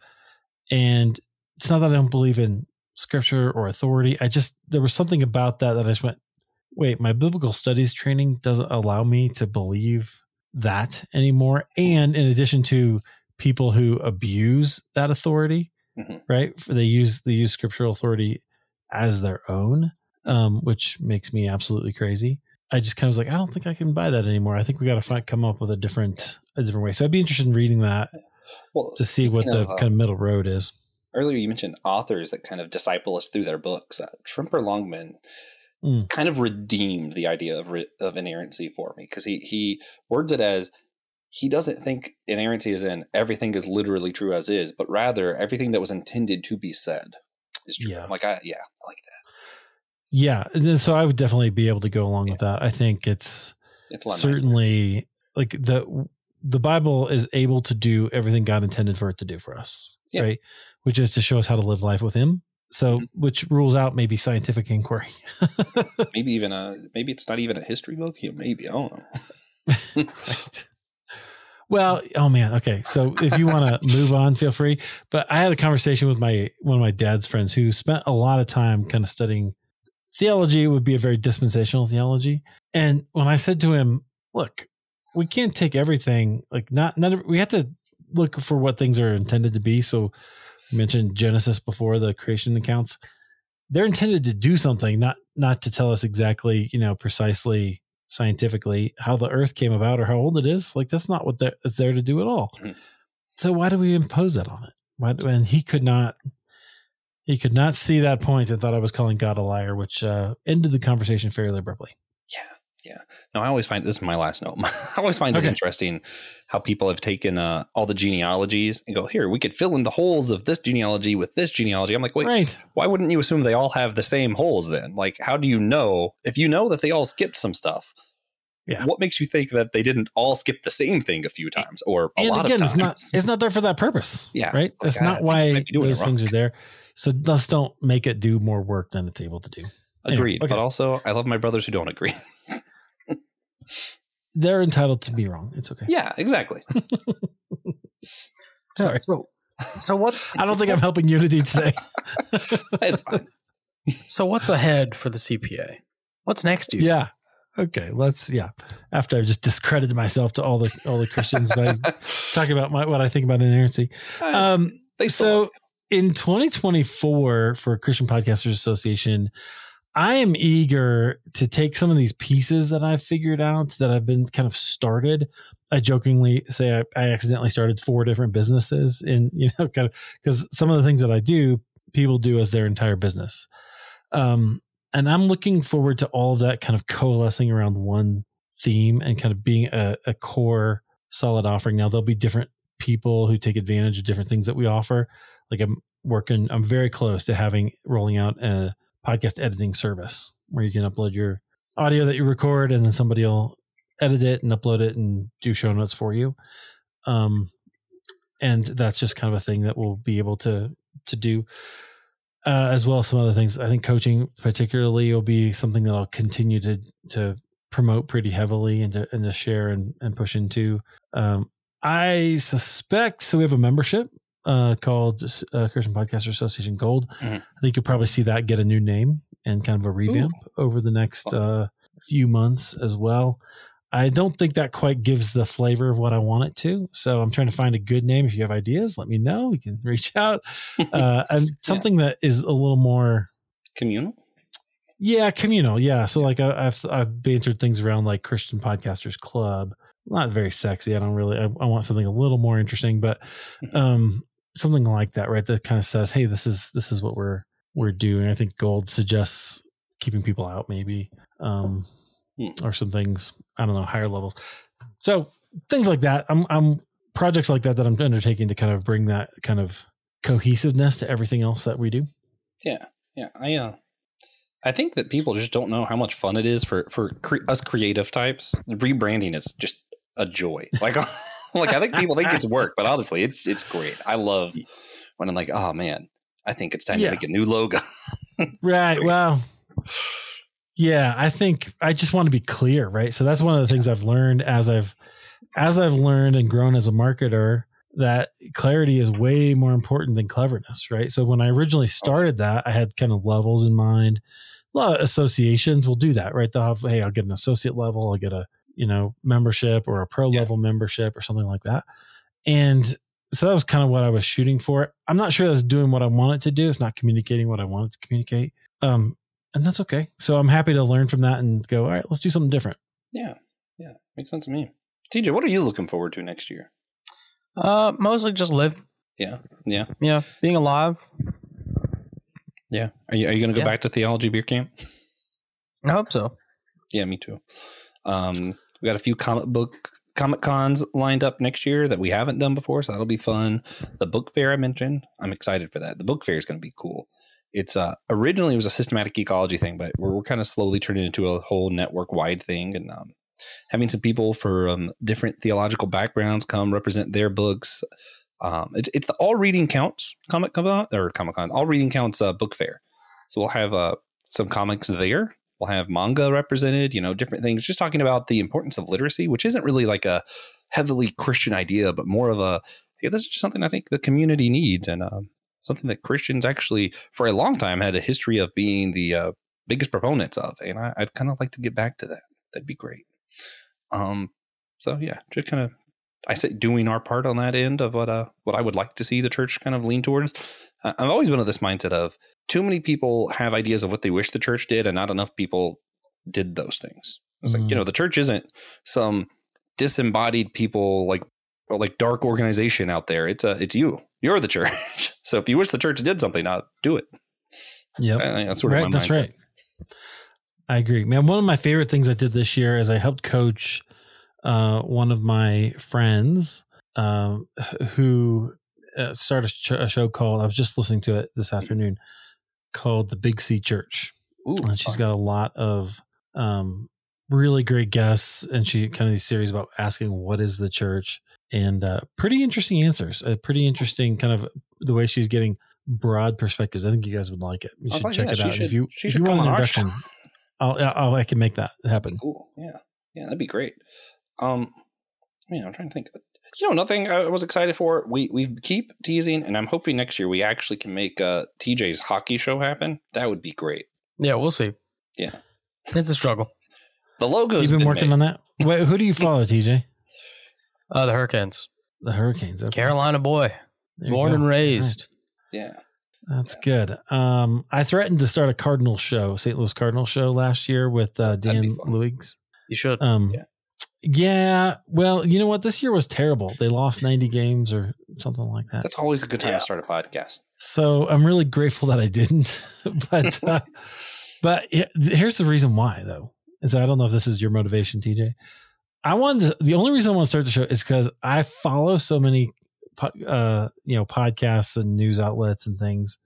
And it's not that I don't believe in scripture or authority. There was something about that I just went, wait, my biblical studies training doesn't allow me to believe that anymore. And in addition to people who abuse that authority, right? They use scriptural authority as their own, which makes me absolutely crazy. I just kind of was like, I don't think I can buy that anymore. I think we got to come up with a different way. So I'd be interested in reading that to see what the kind of middle road is. Earlier, you mentioned authors that kind of disciple us through their books. Tremper Longman kind of redeemed the idea of inerrancy for me, because he words it as he doesn't think inerrancy is in everything is literally true as is, but rather everything that was intended to be said is true. Yeah. I like that. Yeah. So I would definitely be able to go along with that. I think it's certainly like the Bible is able to do everything God intended for it to do for us, right? Which is to show us how to live life with him. So, which rules out maybe scientific inquiry. Maybe it's not even a history book. Yeah, maybe. I don't know. Right. Well, oh man. Okay. So if you want to move on, feel free. But I had a conversation with one of my dad's friends who spent a lot of time kind of studying theology. It would be a very dispensational theology. And when I said to him, look, we can't take everything, like we have to look for what things are intended to be. So you mentioned Genesis before, the creation accounts. They're intended to do something, not to tell us exactly, precisely scientifically how the earth came about or how old it is. Like that's not what it's there to do at all. Mm-hmm. So why do we impose that on it? And he could not see that point and thought I was calling God a liar, which ended the conversation fairly abruptly. Yeah. No, I always find this is my last note. I always find it interesting how people have taken all the genealogies and go, here, we could fill in the holes of this genealogy with this genealogy. I'm like, wait, Why wouldn't you assume they all have the same holes then? Like, how do you know if you know that they all skipped some stuff? Yeah. What makes you think that they didn't all skip the same thing a few times or a lot of times? It's not there for that purpose. Yeah. Right. That's not why those things are there. So thus don't make it do more work than it's able to do. Agreed. Anyway, but also I love my brothers who don't agree. They're entitled to be wrong. It's okay. Yeah, exactly. Sorry. So what's? I don't think I'm helping unity today. It's fine. So what's ahead for the CPA? What's next to you? Yeah. Okay. After I just discredited myself to all the Christians by talking about what I think about inerrancy. In 2024 for Christian Podcasters Association, I am eager to take some of these pieces that I've figured out that I've been kind of started. I jokingly say I accidentally started 4 different businesses in, kind of, because some of the things that I do, people do as their entire business. And I'm looking forward to all of that kind of coalescing around one theme and kind of being a core solid offering. Now there'll be different people who take advantage of different things that we offer. Like I'm very close to rolling out a podcast editing service where you can upload your audio that you record and then somebody will edit it and upload it and do show notes for you. And that's just kind of a thing that we'll be able to do as well as some other things. I think coaching particularly will be something that I'll continue to promote pretty heavily and to share and push into. I suspect, so we have a membership called Christian Podcasters Association Gold. Mm-hmm. I think you'll probably see that get a new name and kind of a revamp over the next few months as well. I don't think that quite gives the flavor of what I want it to. So I'm trying to find a good name. If you have ideas, let me know. You can reach out. And something that is a little more communal. Yeah. Communal. Yeah. So like I've bantered things around like Christian Podcasters Club. Not very sexy. I want something a little more interesting, but something like that, right? That kind of says, hey, this is what we're doing. I think Gold suggests keeping people out maybe, or some things, I don't know, higher levels. So things like that. I'm projects like that I'm undertaking to kind of bring that kind of cohesiveness to everything else that we do. Yeah. Yeah. I think that people just don't know how much fun it is for us creative types. Rebranding is just a joy. Like I think people think it's work, but honestly, it's great. I love when I'm like, oh man, I think it's time to make a new logo. Right. Well, yeah, I think I just want to be clear, right? So that's one of the things I've learned as I've learned and grown as a marketer, that clarity is way more important than cleverness, right? So when I originally started that, I had kind of levels in mind. A lot of associations will do that, right? They'll have, hey, I'll get an associate level, I'll get a membership or a pro level membership or something like that. And so that was kind of what I was shooting for. I'm not sure that's doing what I want it to do. It's not communicating what I want it to communicate. And that's okay. So I'm happy to learn from that and go, all right, let's do something different. Yeah. Yeah. Makes sense to me. TJ, what are you looking forward to next year? Mostly just live. Yeah. Being alive. Yeah. Are you going to go back to Theology Beer Camp? I hope so. Yeah, me too. We got a few Comic Cons lined up next year that we haven't done before, so that'll be fun. The book fair I mentioned, I'm excited for that. The book fair is going to be cool. It's originally it was a systematic ecology thing, but we're kind of slowly turning into a whole network-wide thing, and having some people from different theological backgrounds come represent their books. It's the All Reading Counts Comic Con, All Reading Counts book fair. So we'll have some comics there. We'll have manga represented, different things. Just talking about the importance of literacy, which isn't really like a heavily Christian idea, but more of a, hey, this is just something I think the community needs, and something that Christians actually for a long time had a history of being the biggest proponents of. And I'd kind of like to get back to that. That'd be great. So yeah, just kind of, I say doing our part on that end of what I would like to see the church kind of lean towards. I've always been of this mindset of too many people have ideas of what they wish the church did, and not enough people did those things. It's like, the church isn't some disembodied people like dark organization out there. It's you. You're the church. So if you wish the church did something, do it. Yeah, that's sort of my mindset. Right. I agree, man. One of my favorite things I did this year is I helped coach one of my friends who started a show called, I was just listening to it this afternoon, called The Big C Church. Ooh, and she's got a lot of really great guests, and she kind of these series about asking what is the church, and pretty interesting answers, a pretty interesting kind of the way she's getting broad perspectives. I think you guys would like it. You should check it out. If you want an introduction, I can make that happen. Cool. Yeah, that'd be great. I'm trying to think. Another thing I was excited for, we keep teasing, and I'm hoping next year we actually can make TJ's hockey show happen. That would be great. Yeah, we'll see. Yeah. It's a struggle. The logo's You've been working made. On that? Wait, who do you follow, TJ? The Hurricanes. The Hurricanes. Okay. Carolina boy. Born and raised. Right. Yeah. That's good. I threatened to start a Cardinals show, St. Louis Cardinals show last year with Dan Luigs. You should. Yeah. Well, you know what? This year was terrible. They lost 90 games or something like that. That's always a good time to start a podcast. So I'm really grateful that I didn't. But but here's the reason why, though. And so I don't know if this is your motivation, TJ. The only reason I want to start the show is because I follow so many podcasts and news outlets and things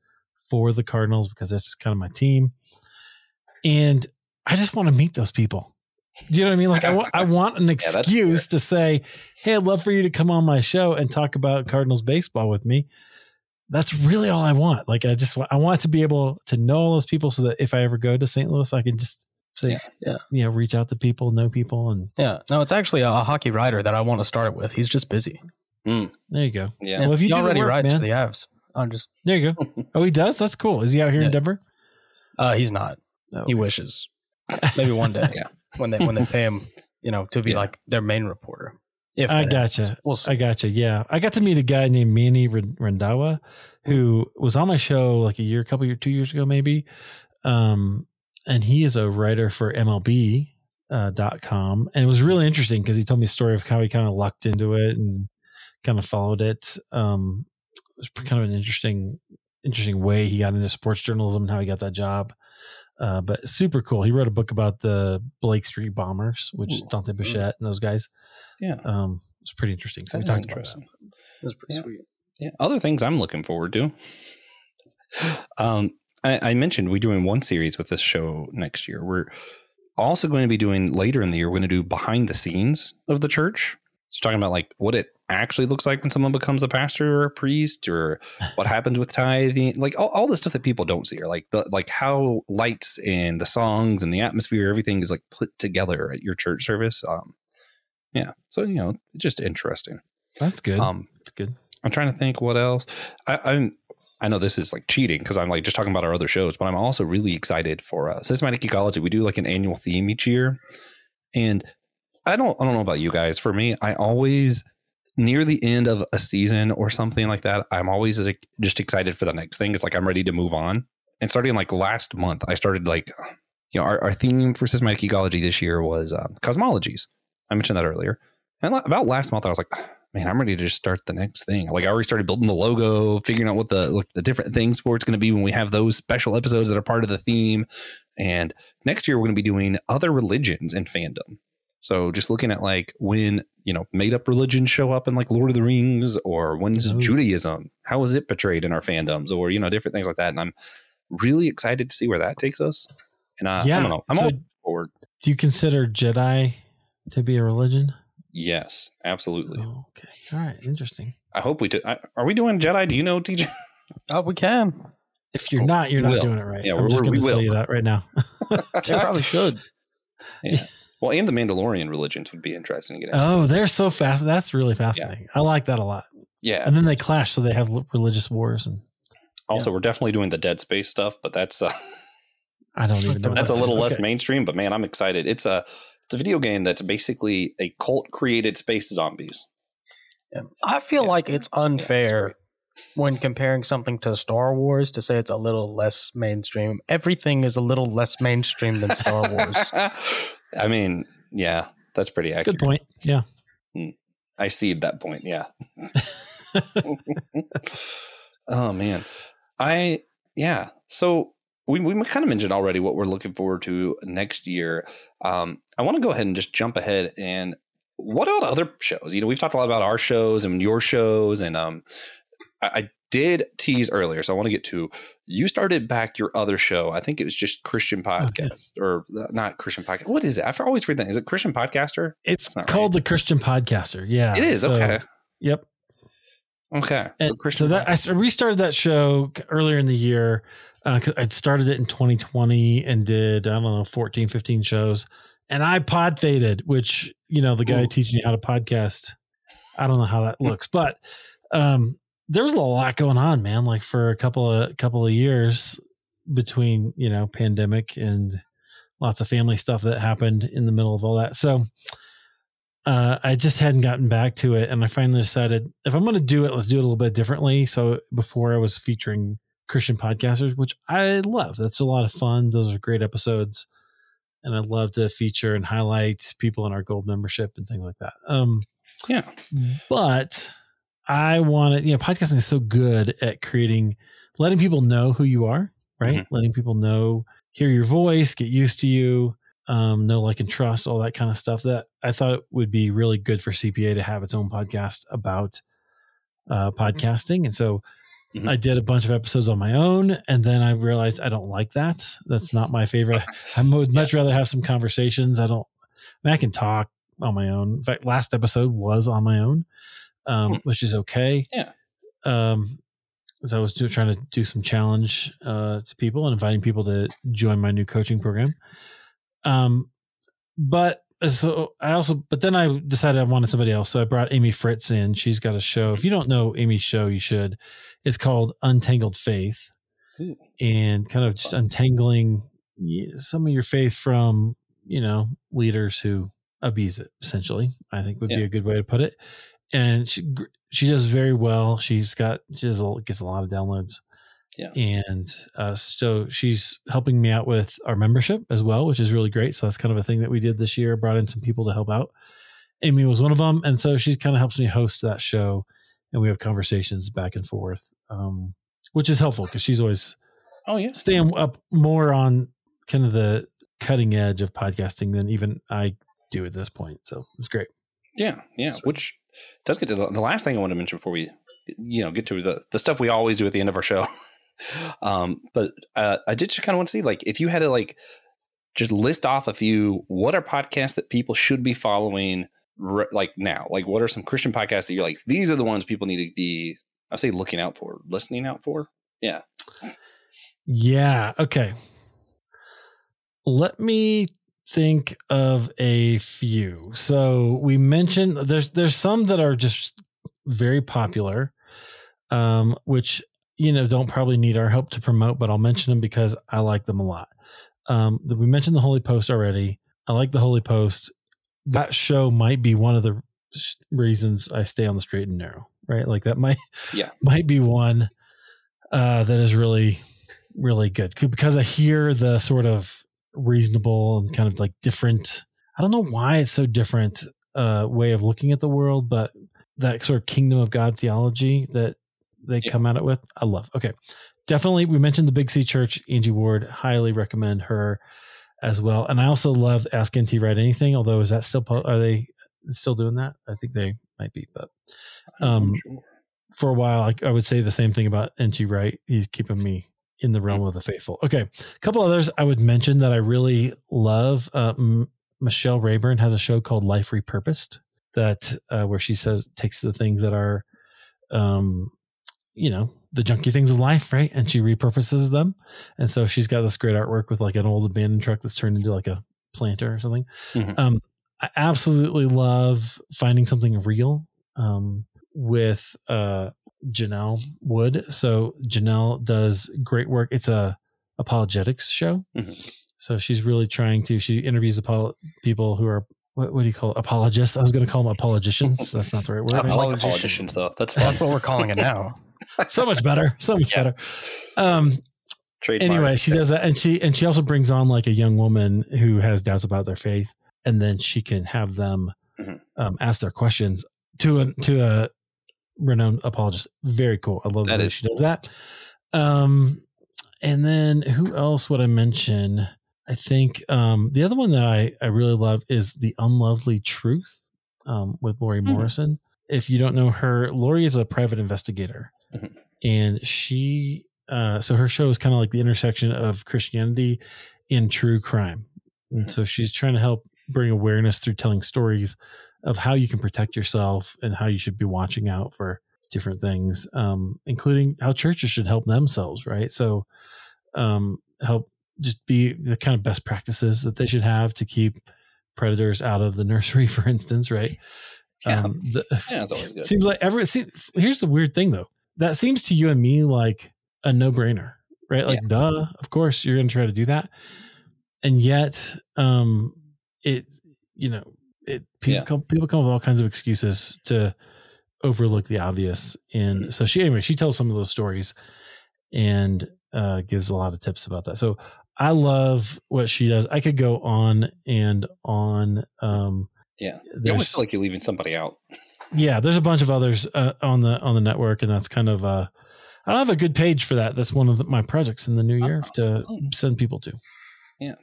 for the Cardinals, because that's kind of my team. And I just want to meet those people. Do you know what I mean? Like I want an excuse to say, hey, I'd love for you to come on my show and talk about Cardinals baseball with me. That's really all I want. Like I want to be able to know all those people so that if I ever go to St. Louis, I can just say, reach out to people, know people. And no, it's actually a hockey writer that I want to start it with. He's just busy. Mm. There you go. Yeah. Well, if you already writes for the Avs. There you go. Oh, he does. That's cool. Is he out here in Denver? He's not. Okay. He wishes. Maybe one day. Yeah. When they pay him, to be like their main reporter. If I gotcha. We'll see. I gotcha. Yeah. I got to meet a guy named Manny Randawa who was on my show like two years ago, maybe. And he is a writer for MLB.com. And it was really interesting because he told me a story of how he kind of lucked into it and kind of followed it. It was kind of an interesting way he got into sports journalism and how he got that job. But super cool. He wrote a book about the Blake Street Bombers, which Dante Bichette and those guys. Yeah. It's pretty interesting. So we talked about that. It was pretty sweet. Yeah. Other things I'm looking forward to. I mentioned we're doing one series with this show next year. We're also going to be doing later in the year, we're going to do behind the scenes of the church. So talking about like what it actually looks like when someone becomes a pastor or a priest, or what happens with tithing, like all the stuff that people don't see, or like how lights and the songs and the atmosphere, everything is like put together at your church service. So just interesting. That's good. It's good. I'm trying to think what else. I know this is like cheating because I'm like just talking about our other shows, but I'm also really excited for Systematic Ecology. We do like an annual theme each year, and I don't know about you guys. For me, I always near the end of a season or something like that, I'm always like just excited for the next thing. It's like I'm ready to move on. And starting like last month, I started like, our theme for Systematic Ecology this year was cosmologies. I mentioned that earlier. And about last month, I was like, man, I'm ready to just start the next thing. Like I already started building the logo, figuring out what the different things for it's going to be when we have those special episodes that are part of the theme. And next year we're going to be doing other religions and fandom. So just looking at like when, you know, made up religions show up in like Lord of the Rings, or when's Judaism, how is it portrayed in our fandoms, or, you know, different things like that. And I'm really excited to see where that takes us. And I don't know. I'm all forward. Do you consider Jedi to be a religion? Yes, absolutely. Oh, okay. All right. Interesting. I hope we do. Are we doing Jedi? Do you know, TJ? Oh, we can. If you're not, you're not doing it right. Yeah, I'm just going to tell you that right now. You probably should. Yeah. Well, and the Mandalorian religions would be interesting to get into. Oh, they're so fast. That's really fascinating. Yeah. I like that a lot. Yeah. And then they clash, so they have religious wars. And also, we're definitely doing the Dead Space stuff, but that's... I don't even know. That's a little less mainstream, but man, I'm excited. It's a video game that's basically a cult created space zombies. Yeah. I feel like it's unfair when comparing something to Star Wars to say it's a little less mainstream. Everything is a little less mainstream than Star Wars. I mean, yeah, that's pretty accurate. Good point. Yeah. I see that point. Yeah. Oh man. So We kind of mentioned already what we're looking forward to next year. I want to go ahead and just jump ahead. And what about other shows? You know, we've talked a lot about our shows and your shows. And I did tease earlier, so I want to get to, you started back your other show. I think it was just Christian Podcast or not Christian Podcast. What is it? I always forget that. Is it Christian Podcaster? It's called The Christian Podcaster. Yeah, it is. So, okay. Yep. Okay. So I restarted that show earlier in the year. Cause I'd started it in 2020 and did, I don't know, 14, 15 shows, and I pod faded, which, you know, the guy teaching you how to podcast, I don't know how that looks, but, there was a lot going on, man, like for a couple of years between, you know, pandemic and lots of family stuff that happened in the middle of all that. So, I just hadn't gotten back to it. And I finally decided if I'm going to do it, let's do it a little bit differently. So before I was featuring Christian podcasters, which I love. That's a lot of fun. Those are great episodes. And I love to feature and highlight people in our gold membership and things like that. But I wanted, you know, podcasting is so good at creating, letting people know who you are, right? Mm-hmm. Letting people know, hear your voice, get used to you. Know, like, and trust, all that kind of stuff, that I thought it would be really good for CPA to have its own podcast about podcasting. And so I did a bunch of episodes on my own. And then I realized I don't like that. That's not my favorite. I would much rather have some conversations. I can talk on my own. In fact, last episode was on my own, which is okay. Yeah. So I was trying to do some challenge to people and inviting people to join my new coaching program. But then I decided I wanted somebody else. So I brought Amy Fritz in. She's got a show. If you don't know Amy's show, you should. It's called Untangled Faith. Ooh, and kind of just fun. Untangling some of your faith from, you know, leaders who abuse it, essentially, I think would be a good way to put it. And she does very well. She gets a lot of downloads. Yeah. And so she's helping me out with our membership as well, which is really great. So that's kind of a thing that we did this year, brought in some people to help out. Amy was one of them. And so she kind of helps me host that show. And we have conversations back and forth, which is helpful because she's always staying up more on kind of the cutting edge of podcasting than even I do at this point. So it's great. Yeah. Yeah. So, which does get to the last thing I want to mention before we, you know, get to the stuff we always do at the end of our show. But I did just kind of want to see, like, if you had to, like, just list off a few, what are podcasts that people should be following like now? Like, what are some Christian podcasts that you're like, these are the ones people need to be, I say, looking out for, listening out for? Yeah. Yeah. Okay. Let me think of a few. So we mentioned there's some that are just very popular, which, you know, don't probably need our help to promote, but I'll mention them because I like them a lot. We mentioned the Holy Post already. I like the Holy Post. That show might be one of the reasons I stay on the straight and narrow, right? Like that might be one that is really, really good because I hear the sort of reasonable and kind of like different, I don't know why it's so different way of looking at the world, but that sort of kingdom of God theology that they come at it with. I love. Okay. Definitely. We mentioned the Big C Church, Angie Ward, highly recommend her as well. And I also love Ask NT Write Anything. Although is that still, are they still doing that? I think they might be, but, sure. For a while, I would say the same thing about NT Wright. He's keeping me in the realm of the faithful. Okay. A couple others I would mention that I really love. Michelle Rayburn has a show called Life Repurposed that, where she says, takes the things that are, you know, the junky things of life, right? And she repurposes them. And so she's got this great artwork with like an old abandoned truck that's turned into like a planter or something. Mm-hmm. I absolutely love Finding Something Real, with, Janelle Wood. So Janelle does great work. It's a apologetics show. Mm-hmm. So she's really trying to, she interviews people who are, what do you call it? Apologists. I was going to call them apologicians. That's not the right word. I like apologicians though. That's what we're calling it now. So much better. So much better. Trademark. Anyway, she does that. And she also brings on like a young woman who has doubts about their faith, and then she can have them ask their questions to a renowned apologist. Very cool. I love that the way she does that. And then who else would I mention? I think the other one that I really love is The Unlovely Truth with Lori Morrison. If you don't know her, Lori is a private investigator, and she so her show is kind of like the intersection of Christianity and true crime. And so she's trying to help bring awareness through telling stories of how you can protect yourself and how you should be watching out for different things, including how churches should help themselves. Right. So help just be the kind of best practices that they should have to keep predators out of the nursery, for instance. Right. That's always good. Seems like here's the weird thing though. That seems to you and me like a no brainer, right? Like, duh, of course you're going to try to do that. And yet people come up with all kinds of excuses to overlook the obvious. And so she tells some of those stories and gives a lot of tips about that. So I love what she does. I could go on and on. You always feel like you're leaving somebody out. Yeah. There's a bunch of others on the network, and that's kind of I don't have a good page for that. That's one of my projects in the new year to send people to. Yeah,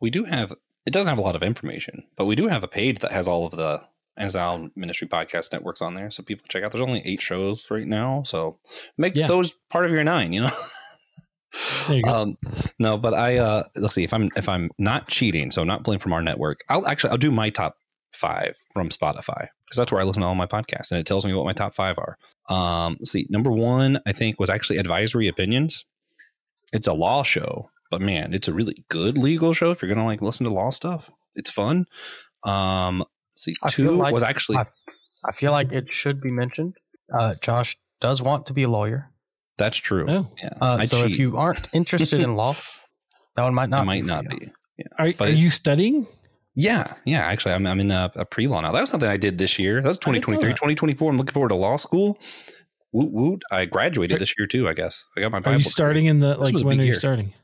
we do have. It doesn't have a lot of information, but we do have a page that has all of the Anazao Ministry Podcast Networks on there. So people check out. There's only 8 shows right now. So make those part of your 9, you know? There you go. No, but I, let's see if I'm not cheating. So I'm not pulling from our network. I'll do my top 5 from Spotify, because that's where I listen to all my podcasts, and it tells me what my top 5 are. Let's see. Number 1, I think, was actually Advisory Opinions. It's a law show. But man, it's a really good legal show. If you're gonna like listen to law stuff, it's fun. I feel like it should be mentioned. Josh does want to be a lawyer. That's true. Oh. Yeah. So if you aren't interested in law, that one might not be. Yeah. Are you studying? Yeah, Actually, I'm in a pre-law now. That was something I did this year. That was 2023, 2024. I'm looking forward to law school. Woot woot! I graduated this year too. I guess I got my Bible. Are you starting in the like? When are you starting?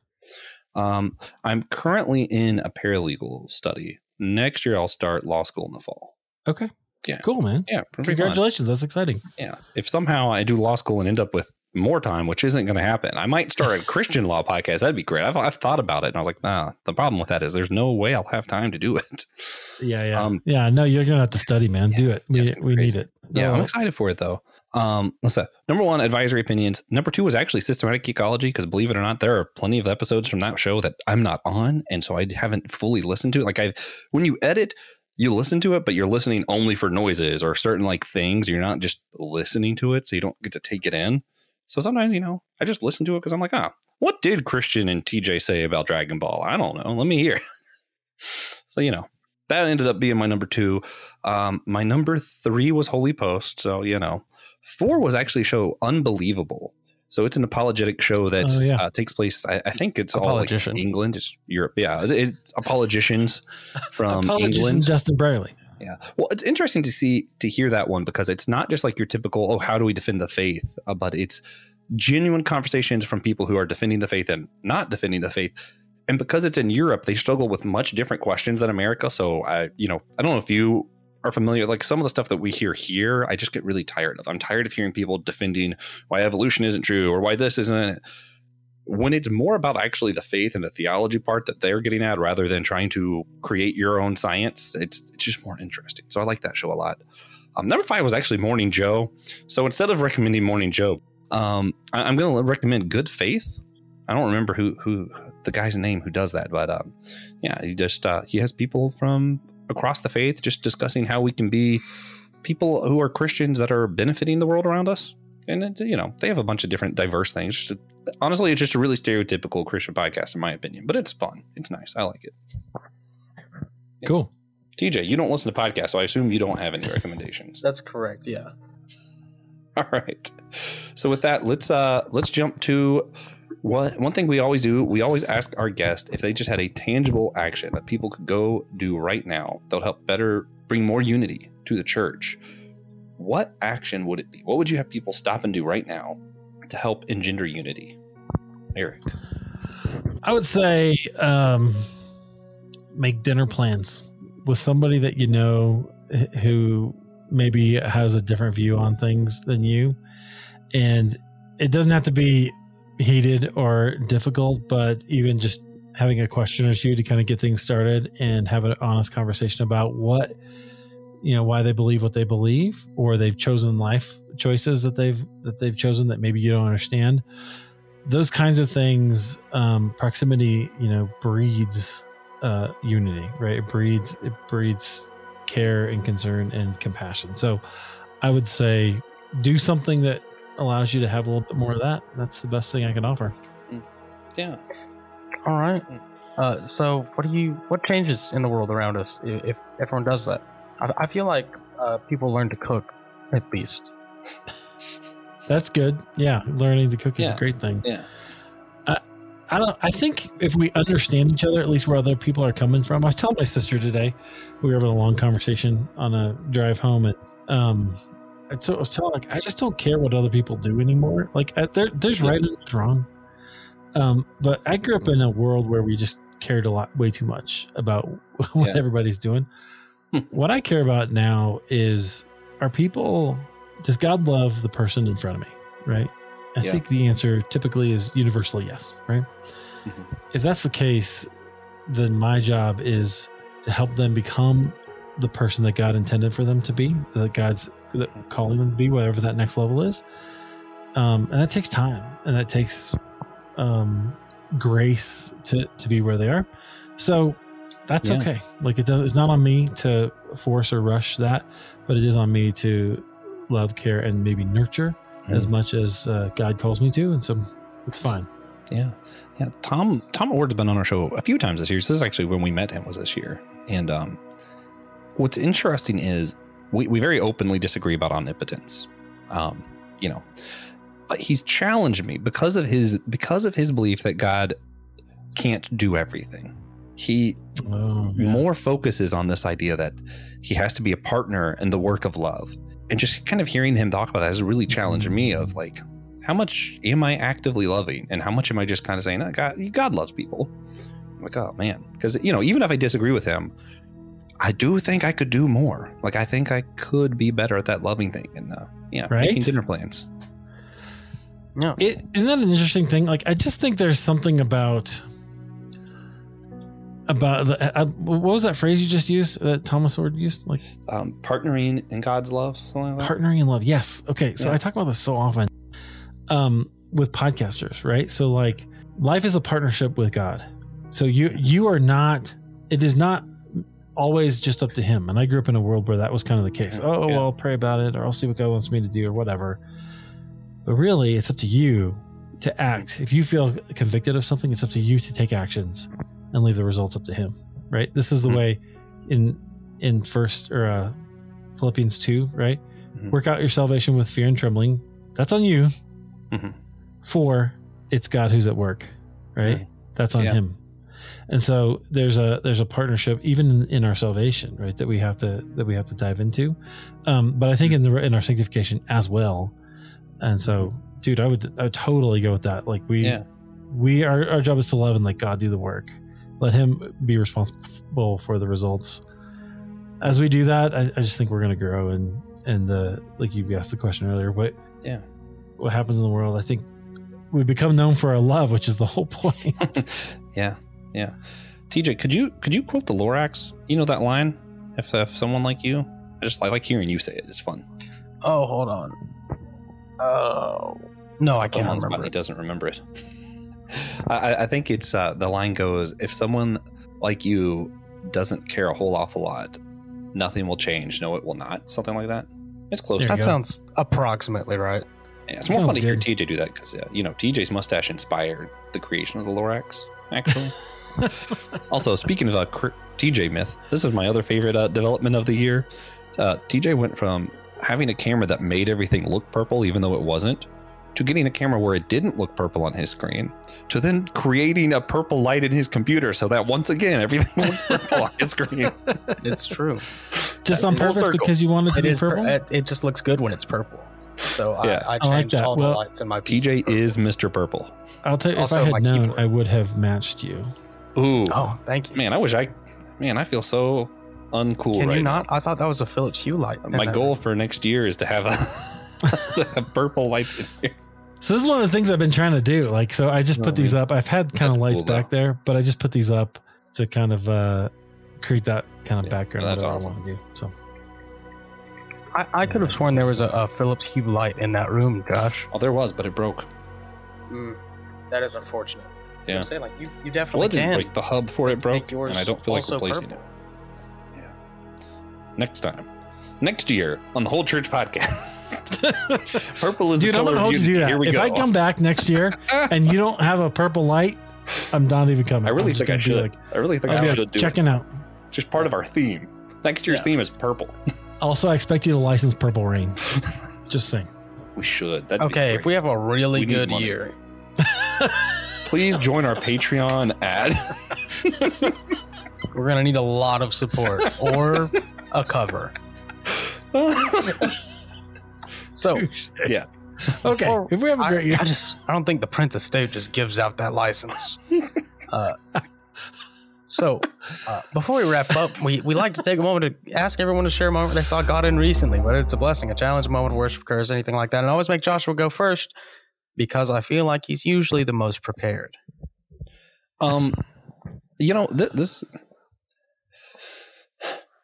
I'm currently in a paralegal study. Next year I'll start law school in the fall. Okay. Yeah. Cool, man. Yeah. Congratulations. That's exciting. Yeah. If somehow I do law school and end up with more time, which isn't going to happen, I might start a Christian law podcast. That'd be great. I've thought about it, and I was like, nah, the problem with that is there's no way I'll have time to do it. Yeah. Yeah. No, you're going to have to study, man. Yeah, do it. We need it. Yeah. I'm excited for it though. Let's say number 1, Advisory Opinions. Number 2 was actually Systematic Ecology, because believe it or not, there are plenty of episodes from that show that I'm not on, and so I haven't fully listened to it. Like when you edit, you listen to it, but you're listening only for noises or certain like things. You're not just listening to it, so you don't get to take it in. So sometimes, you know, I just listen to it because I'm like, what did Christian and TJ say about Dragon Ball? I don't know. Let me hear. So, you know, that ended up being my number 2. My number 3 was Holy Post. So, you know. 4 was actually a show, Unbelievable. So it's an apologetic show that takes place. I think it's all like England, it's Europe. Yeah, it's apologicians from England. Justin Brierley. Yeah. Well, it's interesting to hear that one, because it's not just like your typical, how do we defend the faith? But it's genuine conversations from people who are defending the faith and not defending the faith. And because it's in Europe, they struggle with much different questions than America. So I don't know if you are familiar, like some of the stuff that we hear here, I just get really tired of. I'm tired of hearing people defending why evolution isn't true or why this isn't, when it's more about actually the faith and the theology part that they're getting at rather than trying to create your own science. It's just more interesting. So I like that show a lot. Number 5 was actually Morning Joe. So instead of recommending Morning Joe, I'm going to recommend Good Faith. I don't remember who the guy's name who does that, but yeah, he has people from across the faith just discussing how we can be people who are Christians that are benefiting the world around us. And, you know, they have a bunch of different diverse things. Honestly, it's just a really stereotypical Christian podcast, in my opinion, but it's fun. It's nice. I like it. Yeah. Cool. TJ, you don't listen to podcasts, so I assume you don't have any recommendations. That's correct. Yeah. All right. So with that, let's jump to... One thing we always do, we always ask our guest if they just had a tangible action that people could go do right now that'll help better bring more unity to the church. What action would it be? What would you have people stop and do right now to help engender unity? Eric. I would say make dinner plans with somebody that you know who maybe has a different view on things than you. And it doesn't have to be heated or difficult, but even just having a question or two to kind of get things started and have an honest conversation about what, you know, why they believe what they believe, or they've chosen life choices that they've chosen that maybe you don't understand. Those kinds of things, proximity, you know, breeds unity, right? It breeds care and concern and compassion. So I would say do something that allows you to have a little bit more of that. That's the best thing I can offer. Yeah. All right. So what changes in the world around us if everyone does that? I feel like people learn to cook, at least. That's good. Yeah. Learning to cook is a great thing. Yeah. I think if we understand each other, at least where other people are coming from. I was telling my sister today, we were having a long conversation on a drive home, and so I was telling, like, I just don't care what other people do anymore. Like, there's right and there's wrong. But I grew up in a world where we just cared a lot, way too much about what everybody's doing. What I care about now is, does God love the person in front of me? Right. I think the answer typically is universally yes. Right. Mm-hmm. If that's the case, then my job is to help them become the person that God intended for them to be, that God's calling them to be, whatever that next level is. And that takes time, and that takes grace to be where they are. So that's okay. Like, it's not on me to force or rush that, but it is on me to love, care, and maybe nurture as much as God calls me to. And so it's fine. Yeah. Yeah. Tom Ward's been on our show a few times this year. So this is actually when we met him, was this year. And, what's interesting is we very openly disagree about omnipotence, you know, but he's challenged me because of his belief that God can't do everything. He more focuses on this idea that he has to be a partner in the work of love, and just kind of hearing him talk about that has really challenged me of, like, how much am I actively loving and how much am I just kind of saying, oh, God loves people. I'm like, oh man, because, you know, even if I disagree with him, I do think I could do more. Like, I think I could be better at that loving thing, and right? Making dinner plans. No, isn't that an interesting thing? Like, I just think there's something about the, what was that phrase you just used that Thomas Ward used? Like, partnering in God's love. Something like that. Partnering in love. Yes. Okay. So I talk about this so often with podcasters, right? So, like, life is a partnership with God. So you are not. It is not always just up to him. And I grew up in a world where that was kind of the case. Well, I'll pray about it, or I'll see what God wants me to do, or whatever. But really, it's up to you to act. If you feel convicted of something, it's up to you to take actions and leave the results up to him. Right. This is the way in Philippians 2, right? Mm-hmm. Work out your salvation with fear and trembling. That's on you. Mm-hmm. For it's God who's at work, right? Mm-hmm. That's on him. And so there's a partnership even in our salvation, right? That we have to dive into. But I think in our sanctification as well. And so, dude, I would totally go with that. Like, our job is to love and let God do the work, let him be responsible for the results. as we do that, I just think we're going to grow. And like you asked the question earlier, what happens in the world? I think we become known for our love, which is the whole point. Yeah. TJ, could you quote the Lorax? You know that line? If someone like you, I like hearing you say it. It's fun. Oh, hold on. Oh, no, I can't remember. Body doesn't remember it. I think it's the line goes, if someone like you doesn't care a whole awful lot, nothing will change. No, it will not. Something like that. It's close. That sounds approximately right. Yeah, it's more fun to hear TJ do that because, TJ's mustache inspired the creation of the Lorax, actually. Also, speaking of a TJ myth, this is my other favorite development of the year. TJ went from having a camera that made everything look purple, even though it wasn't, to getting a camera where it didn't look purple on his screen, to then creating a purple light in his computer so that once again everything looks purple on his screen. It's true. Just on purpose because you wanted to be purple? It just looks good when it's purple. So yeah. I changed all the lights in my PC. TJ is Mr. Purple. I'll tell you, also, if I had known, keyboard. I would have matched you. Ooh. Oh, thank you. Man, I feel so uncool right now. Can you not? I thought that was a Philips Hue light. My goal for next year is to have purple lights in here. So this is one of the things I've been trying to do. Like, so I just put these up. I've had kind of lights back there, but I just put these up to kind of create that kind of background. That's awesome. I want to do. So I could have sworn there was a Philips Hue light in that room, Josh. Oh, there was, but it broke. That is unfortunate. Yeah. You know what I'm saying? Like, you definitely can. Break the hub for it broke, and I don't feel like replacing it. Yeah. Next time. Next year on the Whole Church Podcast. Purple is the color of beauty. Here we go. If I come back next year and you don't have a purple light, I'm not even coming. I really think I should do it. Checking out. It's just part of our theme. Next year's theme is purple. Also, I expect you to license Purple Rain. Just saying. We should. Okay, if we have a really good year. Please join our Patreon ad. We're going to need a lot of support or a cover. So, yeah. Okay. If we have a great year. I don't think the Prince of State just gives out that license. So before we wrap up, we like to take a moment to ask everyone to share a moment they saw God in recently, whether it's a blessing, a challenge, a moment of worship, occurs, anything like that. And I always make Joshua go first because I feel like he's usually the most prepared. This I'm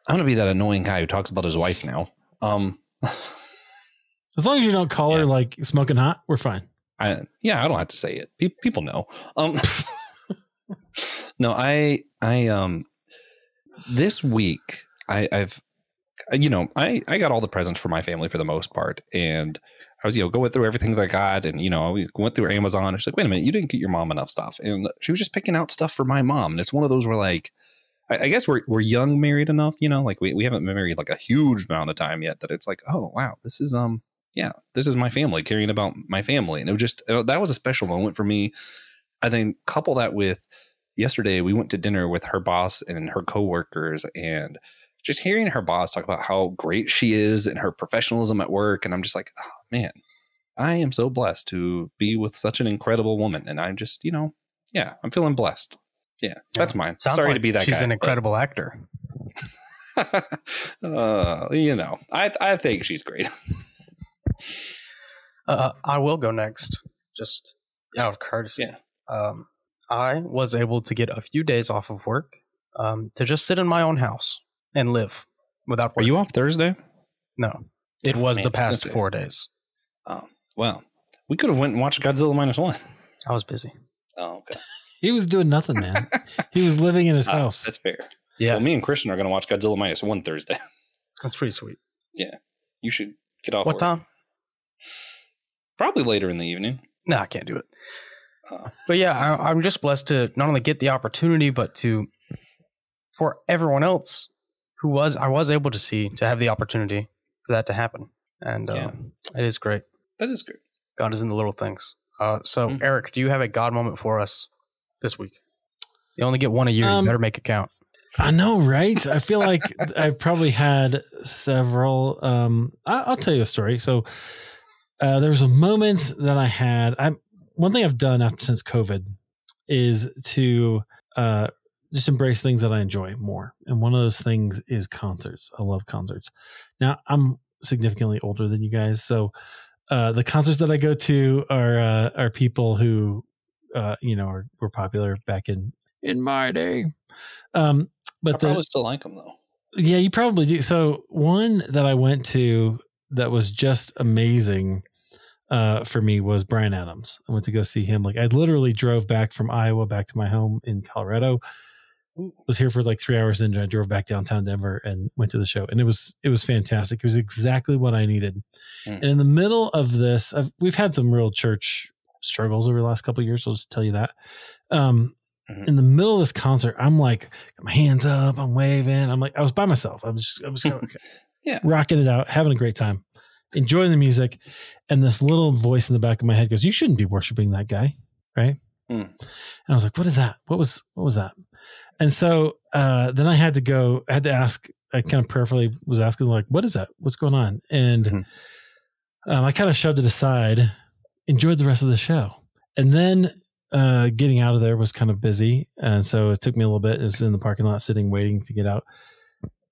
going to be that annoying guy who talks about his wife now. As long as you don't call her like smoking hot, we're fine. I don't have to say it. People know. No, I this week I've got all the presents for my family for the most part. And I was, going through everything that I got and, we went through Amazon. She's like, wait a minute, you didn't get your mom enough stuff. And she was just picking out stuff for my mom. And it's one of those where like, I guess we're young married enough, like we haven't been married like a huge amount of time yet that it's like, oh wow, this is, this is my family caring about my family. And it was just, that was a special moment for me. I think couple that with yesterday, we went to dinner with her boss and her coworkers, and just hearing her boss talk about how great she is and her professionalism at work. And I'm just like, oh man, I am so blessed to be with such an incredible woman. And I'm just, I'm feeling blessed. Yeah, that's mine. Sounds sorry like to be that she's guy. She's an incredible actor. I think she's great. I will go next, just out of courtesy. Yeah. I was able to get a few days off of work to just sit in my own house and live without work. Were you off Thursday? No, it was the past 4 days. Oh, well, we could have went and watched Godzilla Minus One. I was busy. Oh, okay. He was doing nothing, man. He was living in his house. That's fair. Yeah. Well, me and Christian are going to watch Godzilla Minus One Thursday. That's pretty sweet. Yeah. You should get off work. What time? Probably later in the evening. No, I can't do it. But yeah, I'm just blessed to not only get the opportunity, but to, for everyone else who I was able to see, to have the opportunity for that to happen. And it is great. That is great. God is in the little things. So Eric, do you have a God moment for us this week? You only get one a year. You better make it count. I know, right? I feel like I've probably had several. I'll tell you a story. So there was a moment that I had. One thing I've done since COVID is to just embrace things that I enjoy more. And one of those things is concerts. I love concerts. Now, I'm significantly older than you guys, so the concerts that I go to are people who were popular back in my day. But I probably still like them though. Yeah, you probably do. So one that I went to that was just amazing for me was Bryan Adams. I went to go see him. Like, I literally drove back from Iowa back to my home in Colorado. Was here for like 3 hours, and I drove back downtown Denver and went to the show. And it was fantastic. It was exactly what I needed. Mm. And in the middle of this, we've had some real church struggles over the last couple of years. I'll just tell you that. In the middle of this concert, I'm like, got my hands up, I'm waving. I'm like, I was by myself. I'm just rocking it out, having a great time, enjoying the music. And this little voice in the back of my head goes, "You shouldn't be worshiping that guy." Right. Mm. And I was like, what is that? What was that? And so then I kind of prayerfully was asking, like, what is that? What's going on? And I kind of shoved it aside, enjoyed the rest of the show. And then getting out of there was kind of busy. And so it took me a little bit. I was in the parking lot sitting, waiting to get out.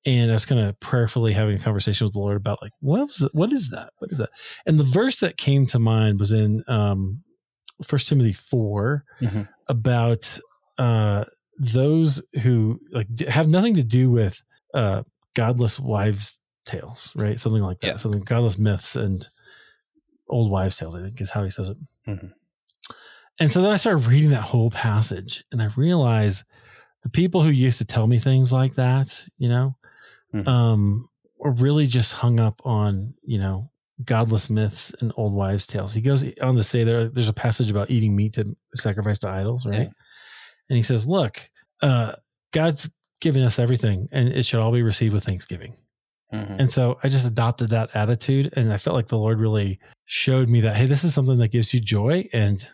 And I was kind of prayerfully having a conversation with the Lord about, like, what is that? And the verse that came to mind was in 1 Timothy 4 about those who like have nothing to do with godless wives' tales, right? Something like that. Yeah. Something godless myths and old wives' tales, I think, is how he says it. Mm-hmm. And so then I started reading that whole passage, and I realized the people who used to tell me things like that, were really just hung up on, godless myths and old wives' tales. He goes on to say there's a passage about eating meat to sacrifice to idols, right? Yeah. And he says, look, God's given us everything, and it should all be received with thanksgiving. Mm-hmm. And so I just adopted that attitude, and I felt like the Lord really showed me that, hey, this is something that gives you joy, and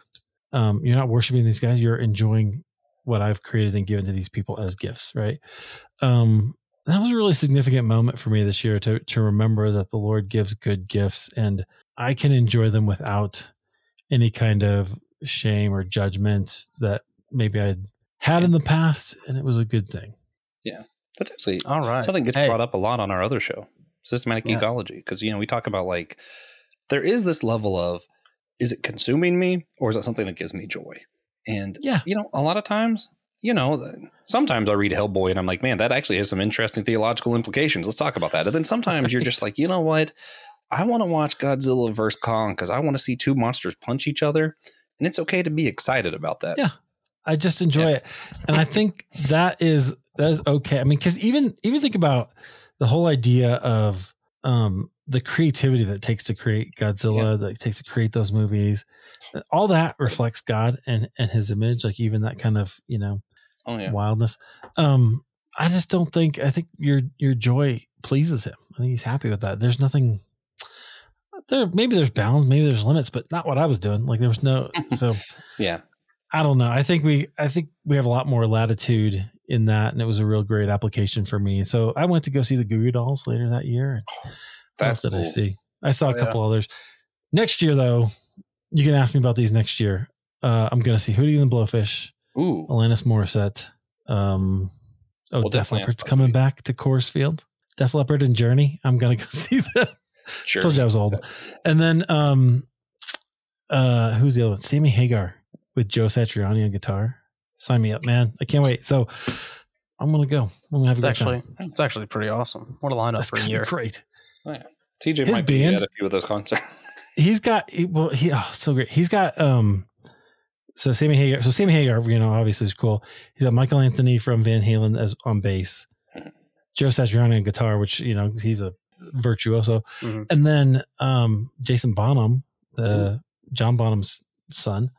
you're not worshiping these guys. You're enjoying what I've created and given to these people as gifts, right? That was a really significant moment for me this year to remember that the Lord gives good gifts, and I can enjoy them without any kind of shame or judgment that maybe I'd had in the past, and it was a good thing. Yeah. That's actually all right. Something that's brought up a lot on our other show, Systematic Ecology. Because, we talk about, like, there is this level of, is it consuming me, or is it something that gives me joy? And, a lot of times, sometimes I read Hellboy and I'm like, man, that actually has some interesting theological implications. Let's talk about that. And then sometimes you're just like, you know what? I want to watch Godzilla vs. Kong because I want to see two monsters punch each other. And it's okay to be excited about that. Yeah. I just enjoy it. And I think that is okay. I mean, because even think about the whole idea of the creativity that it takes to create Godzilla, that it takes to create those movies. All that reflects God and his image, like even that kind of, wildness. I just don't think, I think your joy pleases him. I think he's happy with that. There's nothing there. Maybe there's bounds, maybe there's limits, but not what I was doing. Like there was no, so yeah. I don't know. I think we have a lot more latitude in that, and it was a real great application for me. So I went to go see the Goo Goo Dolls later that year. That's what cool. I see. I saw a couple others. Next year, though, you can ask me about these next year. I'm going to see Hootie and the Blowfish, Alanis Morissette. Def Leppard's coming back to Coors Field. Def Leppard and Journey. I'm going to go see them. Sure. Told you I was old. And then who's the other one? Sammy Hagar. With Joe Satriani on guitar. Sign me up, man. I can't wait. So I'm going to go. I'm going to have a good time. It's actually pretty awesome. What a lineup for a year. Great. Oh, yeah. TJ might be at a few of those concerts. He's got, so great. He's got, so Sammy Hagar. So Sammy Hagar, obviously is cool. He's got Michael Anthony from Van Halen on bass. Joe Satriani on guitar, which, he's a virtuoso. Mm-hmm. And then Jason Bonham, John Bonham's son,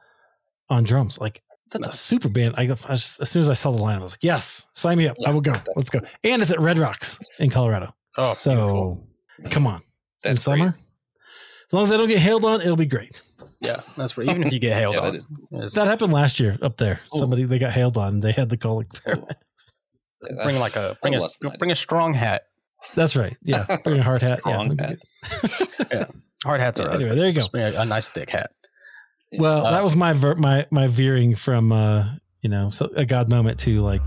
on drums. Like that's a super band. I just, as soon as I saw the lineup, I was like, yes, sign me up. Yeah, I will go. Let's go. And it's at Red Rocks in Colorado. Oh, so cool. Come on. That's in summer. As long as I don't get hailed on, it'll be great. Yeah, that's right. Even if you get hailed on. That happened last year up there. Ooh. Somebody, they got hailed on. They had the colic paramedics. Yeah, bring a strong hat. That's right. Yeah. Bring a hard hat. Strong hat. Yeah. Hard hats are anyway, there you go. Bring a nice thick hat. Well, that was my veering from you know, so a God moment to like,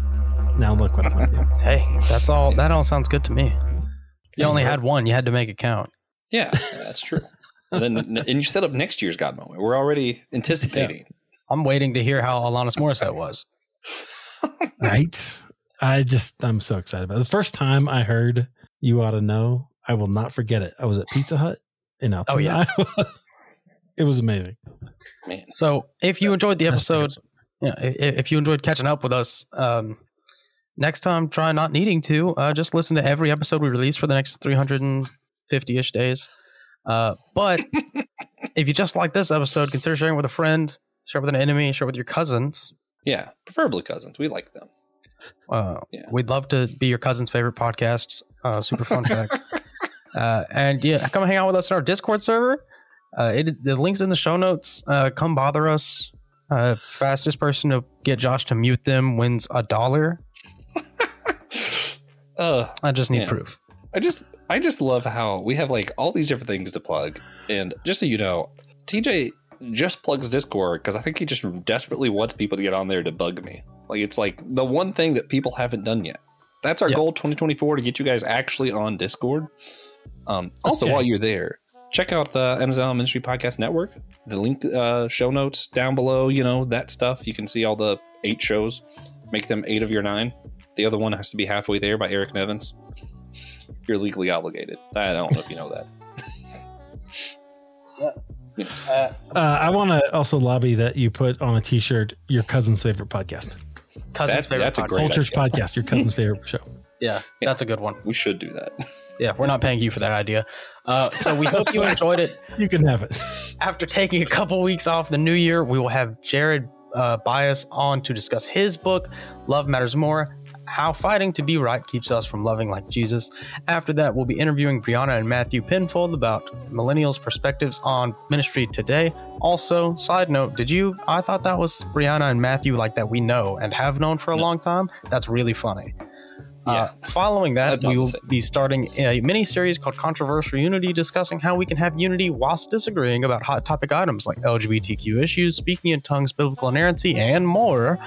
now look what I'm going to do. Hey, that's all. That all sounds good to me. You only had one. You had to make it count. Yeah, that's true. And you set up next year's God moment. We're already anticipating. Yeah. I'm waiting to hear how Alanis Morissette was. Right? I'm so excited about it. The first time I heard You Ought to Know, I will not forget it. I was at Pizza Hut in Altoona. Oh, yeah. Iowa. It was amazing. Man. So if you enjoyed the episode, if you enjoyed catching up with us, next time, try not needing to. Just listen to every episode we release for the next 350-ish days. But if you just like this episode, consider sharing with a friend, share with an enemy, share with your cousins. Yeah, preferably cousins. We like them. We'd love to be your cousin's favorite podcast. Super fun fact. And come hang out with us in our Discord server. The link's in the show notes. Come bother us. Fastest person to get Josh to mute them wins $1. I just need proof. I just love how we have like all these different things to plug. And just so you know, TJ just plugs Discord because I think he just desperately wants people to get on there to bug me. Like, it's like the one thing that people haven't done yet. That's our goal 2024, to get you guys actually on Discord. Also, while you're there, check out the Anazao Ministry Podcast Network. The link, show notes down below, you know, that stuff. You can see all the 8 shows. Make them 8 of your 9. The other one has to be Halfway There by Eric Nevins. You're legally obligated. I don't know if you know that. I want to also lobby that you put on a T-shirt your cousin's favorite podcast. Whole church podcast. Your cousin's favorite show. Yeah, that's a good one. We should do that. Yeah, we're not paying you for that idea. So we hope you enjoyed it. You can have it. After taking a couple weeks off the new year, we will have Jared Bias on to discuss his book, Love Matters More: How Fighting to Be Right Keeps Us from Loving Like Jesus. After that, we'll be interviewing Brianna and Matthew Penfold about millennials' perspectives on ministry today. Also, side note, I thought that was Brianna and Matthew like that we know and have known for a long time. That's really funny. Following that, we will be starting a mini-series called Controversial Unity, discussing how we can have unity whilst disagreeing about hot topic items like LGBTQ issues, speaking in tongues, biblical inerrancy, and more,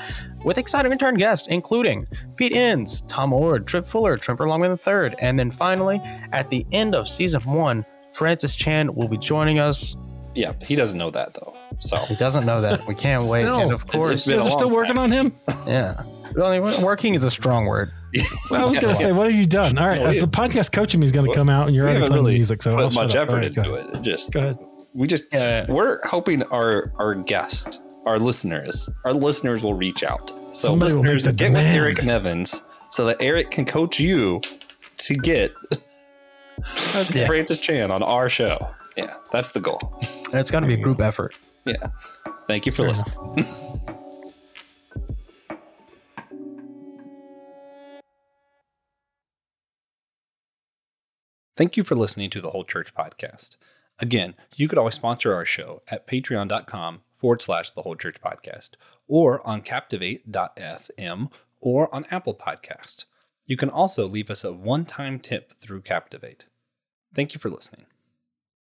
with exciting return guests, including Pete Enns, Tom Ward, Trip Fuller, Tremper Longman III, and then finally, at the end of Season 1, Francis Chan will be joining us. Yeah, he doesn't know that, though. So he doesn't know that. We can't wait. And of course, you guys are still working on him? Yeah. Well, working is a strong word. Well, I was going to say, what have you done? All right, as the podcast coaching is going to come out, and you're already playing really music, so I'll much effort into it. Go ahead. We're hoping our guests, our listeners will reach out. So somebody, listeners, get with Eric Nevins so that Eric can coach you to get Francis Chan on our show. Yeah, that's the goal. And it's going to be a group effort. Yeah. Thank you for listening. Thank you for listening to the Whole Church Podcast. Again, you could always sponsor our show at patreon.com/thewholechurchpodcast or on captivate.fm or on Apple Podcasts. You can also leave us a one-time tip through Captivate. Thank you for listening.